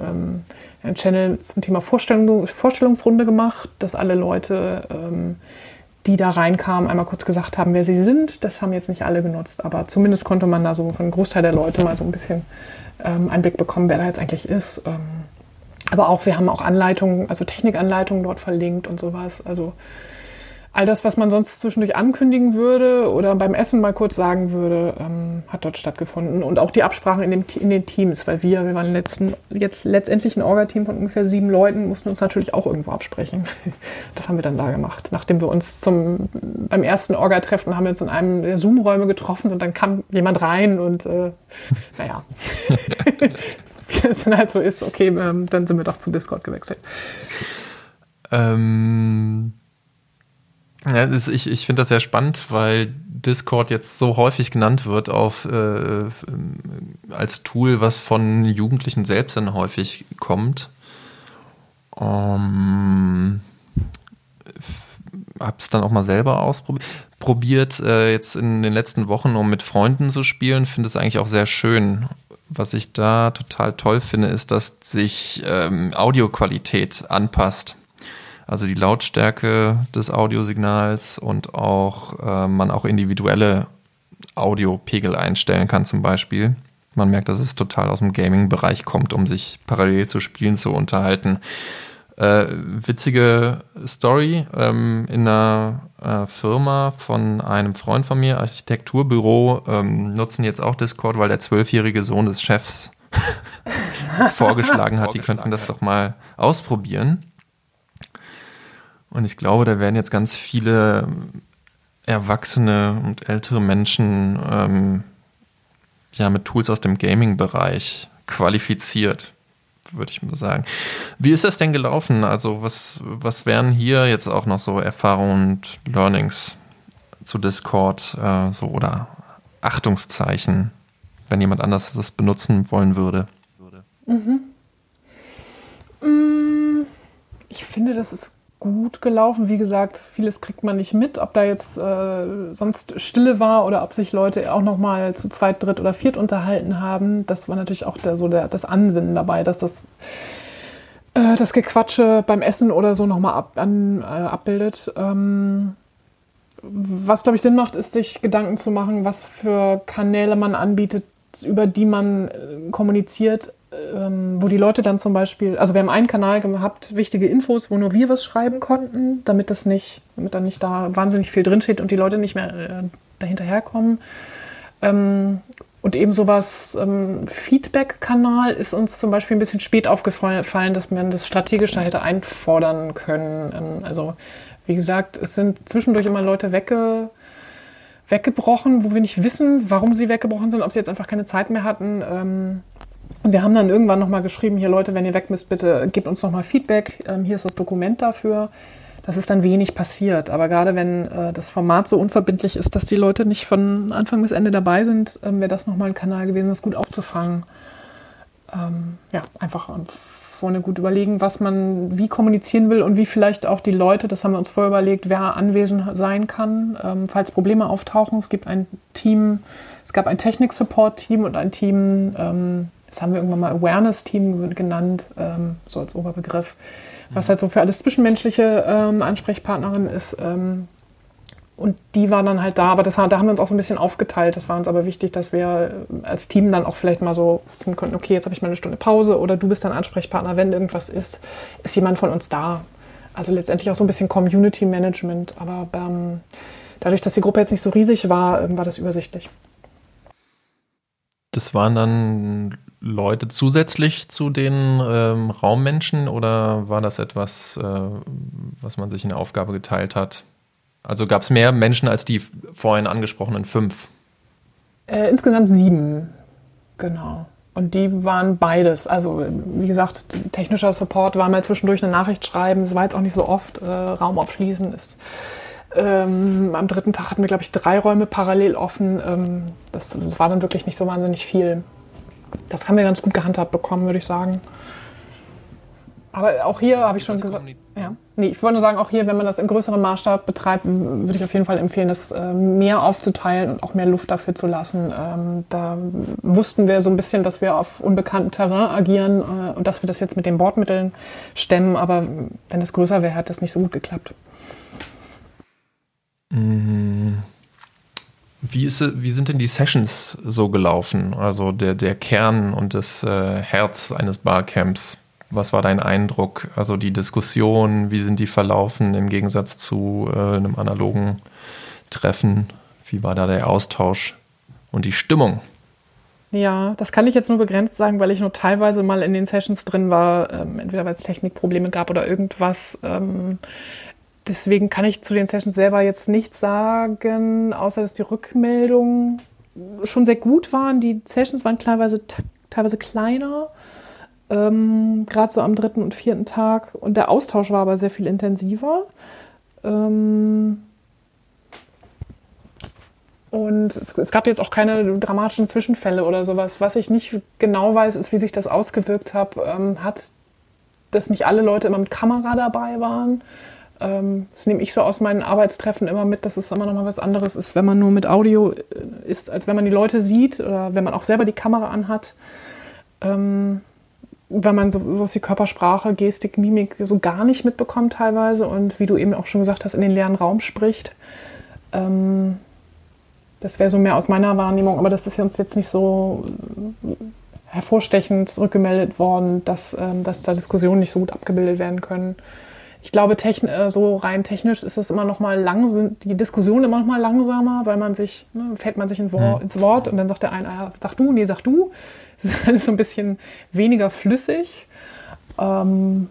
einen Channel zum Thema Vorstellungsrunde gemacht, dass alle Leute, die da reinkamen, einmal kurz gesagt haben, wer sie sind. Das haben jetzt nicht alle genutzt, aber zumindest konnte man da so von einem Großteil der Leute mal so ein bisschen Einblick bekommen, wer da jetzt eigentlich ist. Aber auch, wir haben auch Anleitungen, also Technikanleitungen dort verlinkt und sowas. Also all das, was man sonst zwischendurch ankündigen würde oder beim Essen mal kurz sagen würde, hat dort stattgefunden. Und auch die Absprachen in den Teams, weil wir waren jetzt letztendlich ein Orga-Team von ungefähr 7 Leuten, mussten uns natürlich auch irgendwo absprechen. Das haben wir dann da gemacht. Nachdem wir uns beim ersten Orga-Treffen haben wir uns in einem der Zoom-Räume getroffen und dann kam jemand rein und naja, wie es dann halt so ist, okay, dann sind wir doch zu Discord gewechselt. Ja, ich finde das sehr spannend, weil Discord jetzt so häufig genannt wird als Tool, was von Jugendlichen selbst dann häufig kommt. Hab's dann auch mal selber ausprobiert, jetzt in den letzten Wochen, um mit Freunden zu spielen, finde es eigentlich auch sehr schön. Was ich da total toll finde, ist, dass sich Audioqualität anpasst. Also die Lautstärke des Audiosignals und auch man auch individuelle Audiopegel einstellen kann zum Beispiel. Man merkt, dass es total aus dem Gaming-Bereich kommt, um sich parallel zu Spielen zu unterhalten. Witzige Story, in einer Firma von einem Freund von mir, Architekturbüro, nutzen jetzt auch Discord, weil der 12-jährige Sohn des Chefs vorgeschlagen hat, die könnten das doch mal ausprobieren. Und ich glaube, da werden jetzt ganz viele erwachsene und ältere Menschen mit Tools aus dem Gaming-Bereich qualifiziert, würde ich mal sagen. Wie ist das denn gelaufen? Also was wären hier jetzt auch noch so Erfahrungen und Learnings zu Discord oder Achtungszeichen, wenn jemand anders das benutzen wollen würde? Ich finde, das ist gut gelaufen. Wie gesagt, vieles kriegt man nicht mit, ob da jetzt sonst Stille war oder ob sich Leute auch nochmal zu zweit, dritt oder viert unterhalten haben. Das war natürlich auch das Ansinnen dabei, dass das Gequatsche beim Essen oder so nochmal abbildet. Was, glaube ich, Sinn macht, ist, sich Gedanken zu machen, was für Kanäle man anbietet, über die man kommuniziert, wo die Leute dann zum Beispiel, also wir haben einen Kanal gehabt, wichtige Infos, wo nur wir was schreiben konnten, damit dann nicht da wahnsinnig viel drinsteht und die Leute nicht mehr dahinterherkommen. Und eben sowas, Feedback-Kanal ist uns zum Beispiel ein bisschen spät aufgefallen, dass man das strategischer hätte einfordern können. Also wie gesagt, es sind zwischendurch immer Leute weggebrochen, wo wir nicht wissen, warum sie weggebrochen sind, ob sie jetzt einfach keine Zeit mehr hatten. Und wir haben dann irgendwann nochmal geschrieben, hier Leute, wenn ihr weg müsst, bitte gebt uns nochmal Feedback. Hier ist das Dokument dafür. Das ist dann wenig passiert. Aber gerade wenn das Format so unverbindlich ist, dass die Leute nicht von Anfang bis Ende dabei sind, wäre das nochmal ein Kanal gewesen, das gut aufzufangen. Einfach vorne gut überlegen, was man wie kommunizieren will und wie vielleicht auch die Leute, das haben wir uns vorher überlegt, wer anwesend sein kann, falls Probleme auftauchen. Es gab ein Technik-Support-Team und ein Team, das haben wir irgendwann mal Awareness-Team genannt, so als Oberbegriff, was halt so für alles Zwischenmenschliche Ansprechpartnerin ist. Und die waren dann halt da, aber da haben wir uns auch so ein bisschen aufgeteilt. Das war uns aber wichtig, dass wir als Team dann auch vielleicht mal so wissen konnten, okay, jetzt habe ich mal eine Stunde Pause oder du bist dann Ansprechpartner, wenn irgendwas ist, ist jemand von uns da. Also letztendlich auch so ein bisschen Community Management, aber dadurch, dass die Gruppe jetzt nicht so riesig war, war das übersichtlich. Das waren dann Leute zusätzlich zu den Raummenschen oder war das etwas, was man sich in der Aufgabe geteilt hat? Also gab es mehr Menschen als die vorhin angesprochenen 5? Insgesamt 7, genau. Und die waren beides. Also wie gesagt, technischer Support war mal zwischendurch eine Nachricht schreiben. Das war jetzt auch nicht so oft. Raum aufschließen ist... am dritten Tag hatten wir, glaube ich, 3 Räume parallel offen. Das war dann wirklich nicht so wahnsinnig viel. Das haben wir ganz gut gehandhabt bekommen, würde ich sagen. Aber auch hier habe ich schon gesagt... Ja. Nee, ich wollte nur sagen, auch hier, wenn man das im größeren Maßstab betreibt, würde ich auf jeden Fall empfehlen, das mehr aufzuteilen und auch mehr Luft dafür zu lassen. Da wussten wir so ein bisschen, dass wir auf unbekanntem Terrain agieren und dass wir das jetzt mit den Bordmitteln stemmen. Aber wenn das größer wäre, hat das nicht so gut geklappt. Wie sind denn die Sessions so gelaufen? Also der Kern und das Herz eines Barcamps. Was war dein Eindruck? Also die Diskussion, wie sind die verlaufen im Gegensatz zu einem analogen Treffen? Wie war da der Austausch und die Stimmung? Ja, das kann ich jetzt nur begrenzt sagen, weil ich nur teilweise mal in den Sessions drin war, entweder weil es Technikprobleme gab oder irgendwas. Deswegen kann ich zu den Sessions selber jetzt nichts sagen, außer dass die Rückmeldungen schon sehr gut waren. Die Sessions waren teilweise kleiner. Gerade so am 3. und 4. Tag. Und der Austausch war aber sehr viel intensiver. Und es gab jetzt auch keine dramatischen Zwischenfälle oder sowas. Was ich nicht genau weiß, ist, wie sich das ausgewirkt hat, dass nicht alle Leute immer mit Kamera dabei waren. Das nehme ich so aus meinen Arbeitstreffen immer mit, dass es immer noch mal was anderes ist, wenn man nur mit Audio ist, als wenn man die Leute sieht oder wenn man auch selber die Kamera anhat. Wenn man sowas wie Körpersprache, Gestik, Mimik so gar nicht mitbekommt teilweise und wie du eben auch schon gesagt hast, in den leeren Raum spricht. Das wäre so mehr aus meiner Wahrnehmung, aber das ist uns jetzt nicht so hervorstechend zurückgemeldet worden, dass da Diskussionen nicht so gut abgebildet werden können. Ich glaube, so rein technisch ist es immer noch mal die Diskussion immer noch mal langsamer, weil man sich, fällt man sich ins Wort und dann sagt der eine, sag du, nee, sag du. Es ist alles so ein bisschen weniger flüssig. Aber im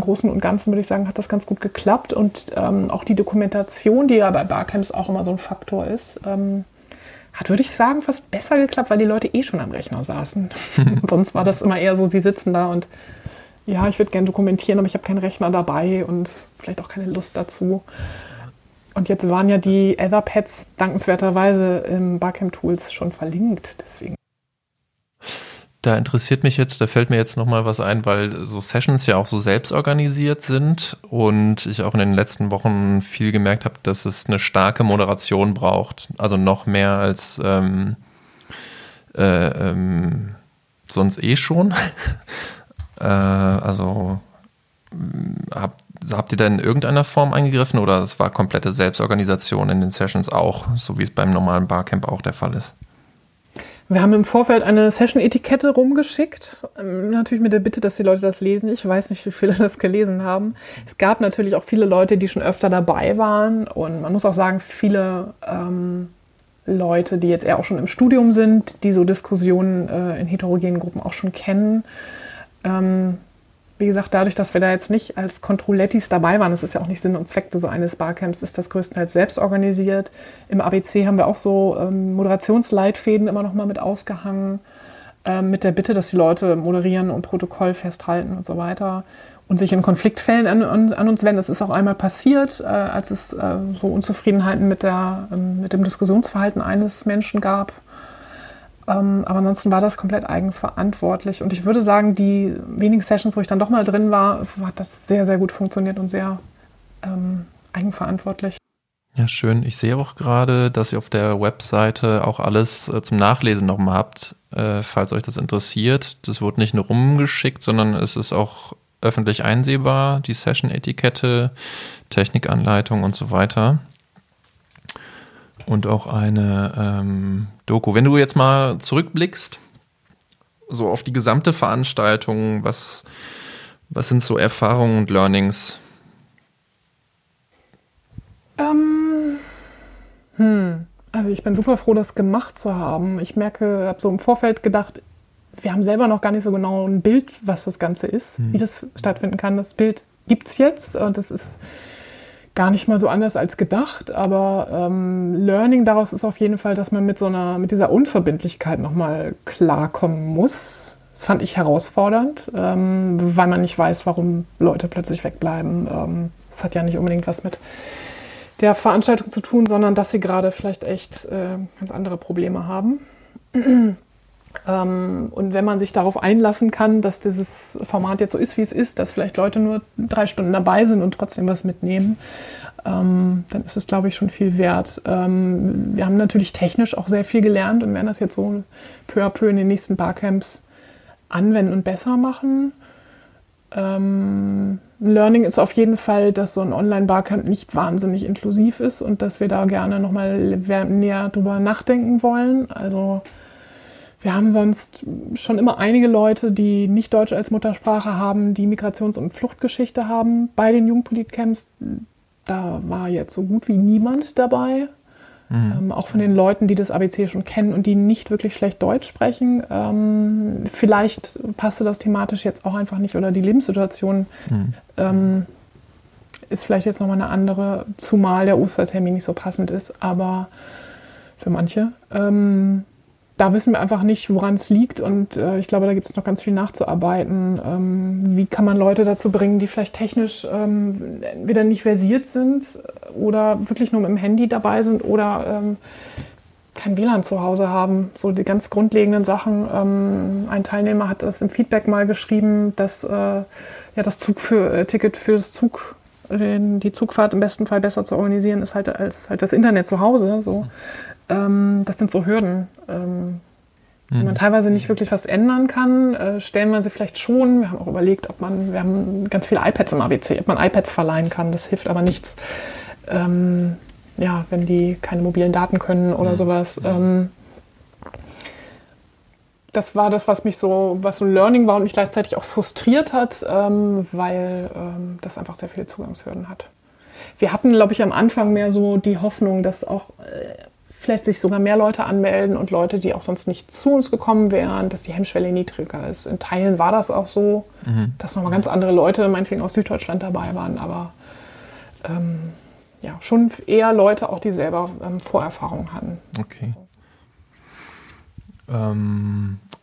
Großen und Ganzen, würde ich sagen, hat das ganz gut geklappt. Und auch die Dokumentation, die ja bei Barcamps auch immer so ein Faktor ist, hat, würde ich sagen, fast besser geklappt, weil die Leute eh schon am Rechner saßen. Sonst war das immer eher so, sie sitzen da und ja, ich würde gerne dokumentieren, aber ich habe keinen Rechner dabei und vielleicht auch keine Lust dazu. Und jetzt waren ja die Etherpads dankenswerterweise im Barcamp Tools schon verlinkt, deswegen. Da interessiert mich jetzt, da fällt mir jetzt nochmal was ein, weil so Sessions ja auch so selbst organisiert sind und ich auch in den letzten Wochen viel gemerkt habe, dass es eine starke Moderation braucht. Also noch mehr als sonst eh schon. Also habt ihr da in irgendeiner Form eingegriffen oder es war komplette Selbstorganisation in den Sessions auch, so wie es beim normalen Barcamp auch der Fall ist? Wir haben im Vorfeld eine Session-Etikette rumgeschickt, natürlich mit der Bitte, dass die Leute das lesen. Ich weiß nicht, wie viele das gelesen haben. Es gab natürlich auch viele Leute, die schon öfter dabei waren. Und man muss auch sagen, viele Leute, die jetzt eher auch schon im Studium sind, die so Diskussionen in heterogenen Gruppen auch schon kennen. Wie gesagt, dadurch, dass wir da jetzt nicht als Controlettis dabei waren, das ist ja auch nicht Sinn und Zweck so eines Barcamps, ist das größtenteils selbst organisiert. Im ABC haben wir auch so Moderationsleitfäden immer noch mal mit ausgehangen, mit der Bitte, dass die Leute moderieren und Protokoll festhalten und so weiter und sich in Konfliktfällen an uns wenden. Das ist auch einmal passiert, als es so Unzufriedenheiten mit dem Diskussionsverhalten eines Menschen gab. Aber ansonsten war das komplett eigenverantwortlich. Und ich würde sagen, die wenigen Sessions, wo ich dann doch mal drin war, hat das sehr, sehr gut funktioniert und sehr eigenverantwortlich. Ja, schön. Ich sehe auch gerade, dass ihr auf der Webseite auch alles zum Nachlesen nochmal habt, falls euch das interessiert. Das wurde nicht nur rumgeschickt, sondern es ist auch öffentlich einsehbar, die Session-Etikette, Technikanleitung und so weiter. und auch eine Doku. Wenn du jetzt mal zurückblickst, so auf die gesamte Veranstaltung, was sind so Erfahrungen und Learnings? Also ich bin super froh, das gemacht zu haben. Ich merke, habe so im Vorfeld gedacht, wir haben selber noch gar nicht so genau ein Bild, was das Ganze ist, wie das stattfinden kann. Das Bild gibt es jetzt und das ist gar nicht mal so anders als gedacht, aber Learning daraus ist auf jeden Fall, dass man mit dieser Unverbindlichkeit nochmal klarkommen muss. Das fand ich herausfordernd, weil man nicht weiß, warum Leute plötzlich wegbleiben. Das hat ja nicht unbedingt was mit der Veranstaltung zu tun, sondern dass sie gerade vielleicht echt ganz andere Probleme haben. Und wenn man sich darauf einlassen kann, dass dieses Format jetzt so ist, wie es ist, dass vielleicht Leute nur 3 Stunden dabei sind und trotzdem was mitnehmen, dann ist es, glaube ich, schon viel wert. Wir haben natürlich technisch auch sehr viel gelernt und werden das jetzt so peu à peu in den nächsten Barcamps anwenden und besser machen. Learning ist auf jeden Fall, dass so ein Online-Barcamp nicht wahnsinnig inklusiv ist und dass wir da gerne nochmal näher drüber nachdenken wollen. Also wir haben sonst schon immer einige Leute, die nicht Deutsch als Muttersprache haben, die Migrations- und Fluchtgeschichte haben bei den Jugendpolitcamps. Da war jetzt so gut wie niemand dabei. Auch von den Leuten, die das ABC schon kennen und die nicht wirklich schlecht Deutsch sprechen. Vielleicht passte das thematisch jetzt auch einfach nicht oder die Lebenssituation ist vielleicht jetzt nochmal eine andere, zumal der Ostertermin nicht so passend ist, aber für manche. Da wissen wir einfach nicht, woran es liegt und ich glaube, da gibt es noch ganz viel nachzuarbeiten. Wie kann man Leute dazu bringen, die vielleicht technisch entweder nicht versiert sind oder wirklich nur mit dem Handy dabei sind oder kein WLAN zu Hause haben. So die ganz grundlegenden Sachen. Ein Teilnehmer hat das im Feedback mal geschrieben, dass das Ticket für das Zug, die Zugfahrt im besten Fall besser zu organisieren ist als das Internet zu Hause. So. Das sind so Hürden, wenn man teilweise nicht wirklich was ändern kann, stellen wir sie vielleicht schon. Wir haben auch überlegt, wir haben ganz viele iPads im ABC, ob man iPads verleihen kann, das hilft aber nichts, wenn die keine mobilen Daten können oder sowas. Das war das, was so Learning war und mich gleichzeitig auch frustriert hat, weil das einfach sehr viele Zugangshürden hat. Wir hatten, glaube ich, am Anfang mehr so die Hoffnung, dass auch vielleicht sich sogar mehr Leute anmelden und Leute, die auch sonst nicht zu uns gekommen wären, dass die Hemmschwelle niedriger ist. In Teilen war das auch so, dass nochmal ganz andere Leute, meinetwegen aus Süddeutschland, dabei waren, aber schon eher Leute auch, die selber Vorerfahrungen hatten. Okay.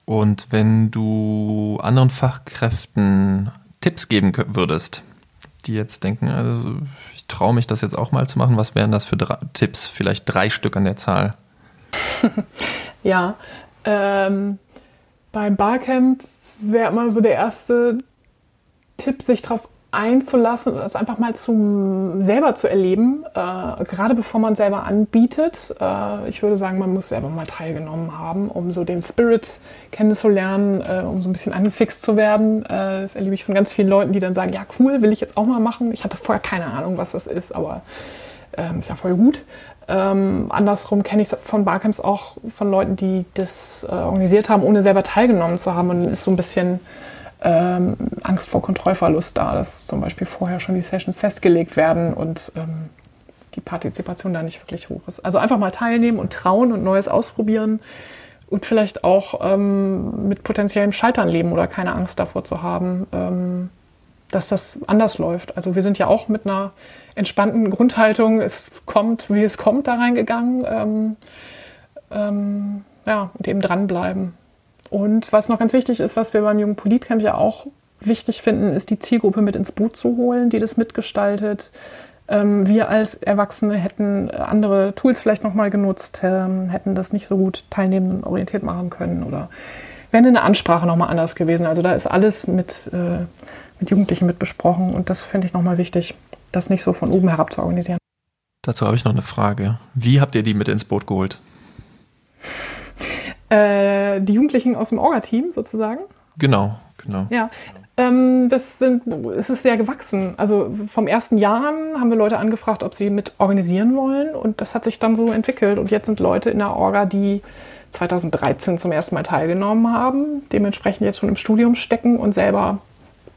Und wenn du anderen Fachkräften Tipps geben würdest, die jetzt denken, also ich traue mich das jetzt auch mal zu machen. Was wären das für Tipps? Vielleicht 3 Stück an der Zahl. Ja, beim Barcamp wäre immer so der erste Tipp, sich darauf einzulassen und das einfach mal selber zu erleben, gerade bevor man selber anbietet. Ich würde sagen, man muss selber mal teilgenommen haben, um so den Spirit kennenzulernen, um so ein bisschen angefixt zu werden. Das erlebe ich von ganz vielen Leuten, die dann sagen, ja cool, will ich jetzt auch mal machen. Ich hatte vorher keine Ahnung, was das ist, aber ist ja voll gut. Andersrum kenne ich von Barcamps auch von Leuten, die das organisiert haben, ohne selber teilgenommen zu haben. Und dann ist so ein bisschen Angst vor Kontrollverlust da, dass zum Beispiel vorher schon die Sessions festgelegt werden und die Partizipation da nicht wirklich hoch ist. Also einfach mal teilnehmen und trauen und Neues ausprobieren und vielleicht auch mit potenziellem Scheitern leben oder keine Angst davor zu haben, dass das anders läuft. Also wir sind ja auch mit einer entspannten Grundhaltung, es kommt, wie es kommt, da reingegangen. Und eben dranbleiben. Und was noch ganz wichtig ist, was wir beim Jugendpolitcamp ja auch wichtig finden, ist, die Zielgruppe mit ins Boot zu holen, die das mitgestaltet. Wir als Erwachsene hätten andere Tools vielleicht nochmal genutzt, hätten das nicht so gut teilnehmend und orientiert machen können oder wären in der Ansprache nochmal anders gewesen. Also da ist alles mit Jugendlichen mit besprochen und das finde ich nochmal wichtig, das nicht so von oben herab zu organisieren. Dazu habe ich noch eine Frage. Wie habt ihr die mit ins Boot geholt? Die Jugendlichen aus dem Orga-Team sozusagen. Genau. Ja, Es ist sehr gewachsen. Also vom ersten Jahr an haben wir Leute angefragt, ob sie mit organisieren wollen. Und das hat sich dann so entwickelt. Und jetzt sind Leute in der Orga, die 2013 zum ersten Mal teilgenommen haben, dementsprechend jetzt schon im Studium stecken und selber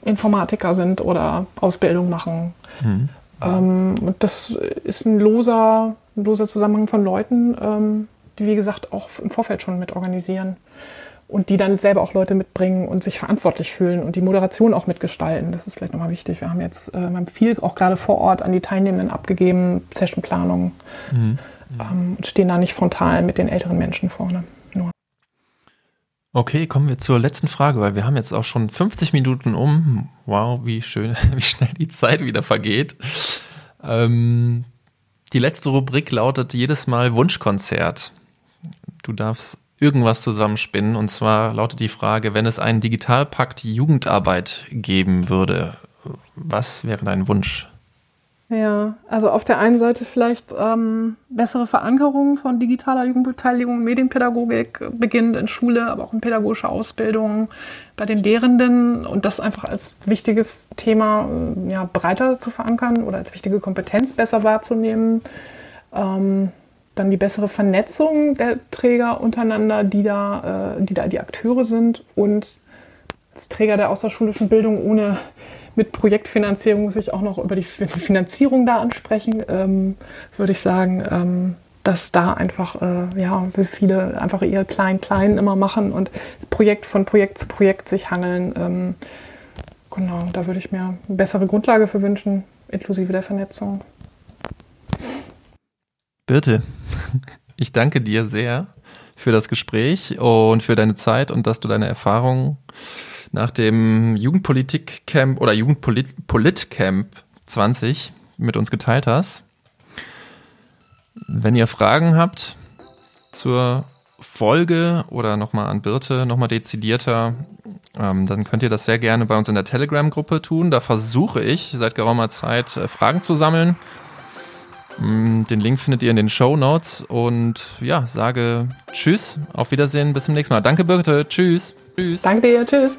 Informatiker sind oder Ausbildung machen. Mhm. Und das ist ein loser Zusammenhang von Leuten, die, wie gesagt, auch im Vorfeld schon mit organisieren. Und die dann selber auch Leute mitbringen und sich verantwortlich fühlen und die Moderation auch mitgestalten. Das ist vielleicht nochmal wichtig. Wir haben jetzt viel auch gerade vor Ort an die Teilnehmenden abgegeben, Sessionplanung. Mhm. Und stehen da nicht frontal mit den älteren Menschen vorne. Nur. Okay, kommen wir zur letzten Frage, weil wir haben jetzt auch schon 50 Minuten um. Wow, wie schön, wie schnell die Zeit wieder vergeht. Die letzte Rubrik lautet jedes Mal Wunschkonzert. Du darfst irgendwas zusammenspinnen. Und zwar lautet die Frage, wenn es einen Digitalpakt Jugendarbeit geben würde, was wäre dein Wunsch? Ja, also auf der einen Seite vielleicht bessere Verankerung von digitaler Jugendbeteiligung, Medienpädagogik, beginnend in Schule, aber auch in pädagogischer Ausbildung bei den Lehrenden und das einfach als wichtiges Thema breiter zu verankern oder als wichtige Kompetenz besser wahrzunehmen. Dann die bessere Vernetzung der Träger untereinander, die da die Akteure sind und als Träger der außerschulischen Bildung ohne mit Projektfinanzierung sich auch noch über die Finanzierung da ansprechen, würde ich sagen, dass da einfach, viele einfach eher klein immer machen und Projekt von Projekt zu Projekt sich hangeln. Genau, da würde ich mir eine bessere Grundlage für wünschen, inklusive der Vernetzung. Birte, ich danke dir sehr für das Gespräch und für deine Zeit und dass du deine Erfahrungen nach dem Jugendpolitcamp oder Jugendpolitcamp 20 mit uns geteilt hast. Wenn ihr Fragen habt zur Folge oder nochmal an Birte, nochmal dezidierter, dann könnt ihr das sehr gerne bei uns in der Telegram-Gruppe tun. Da versuche ich seit geraumer Zeit Fragen zu sammeln. Den Link findet ihr in den Shownotes und ja, sage tschüss, auf Wiedersehen, bis zum nächsten Mal. Danke Birte, tschüss. Danke dir, tschüss.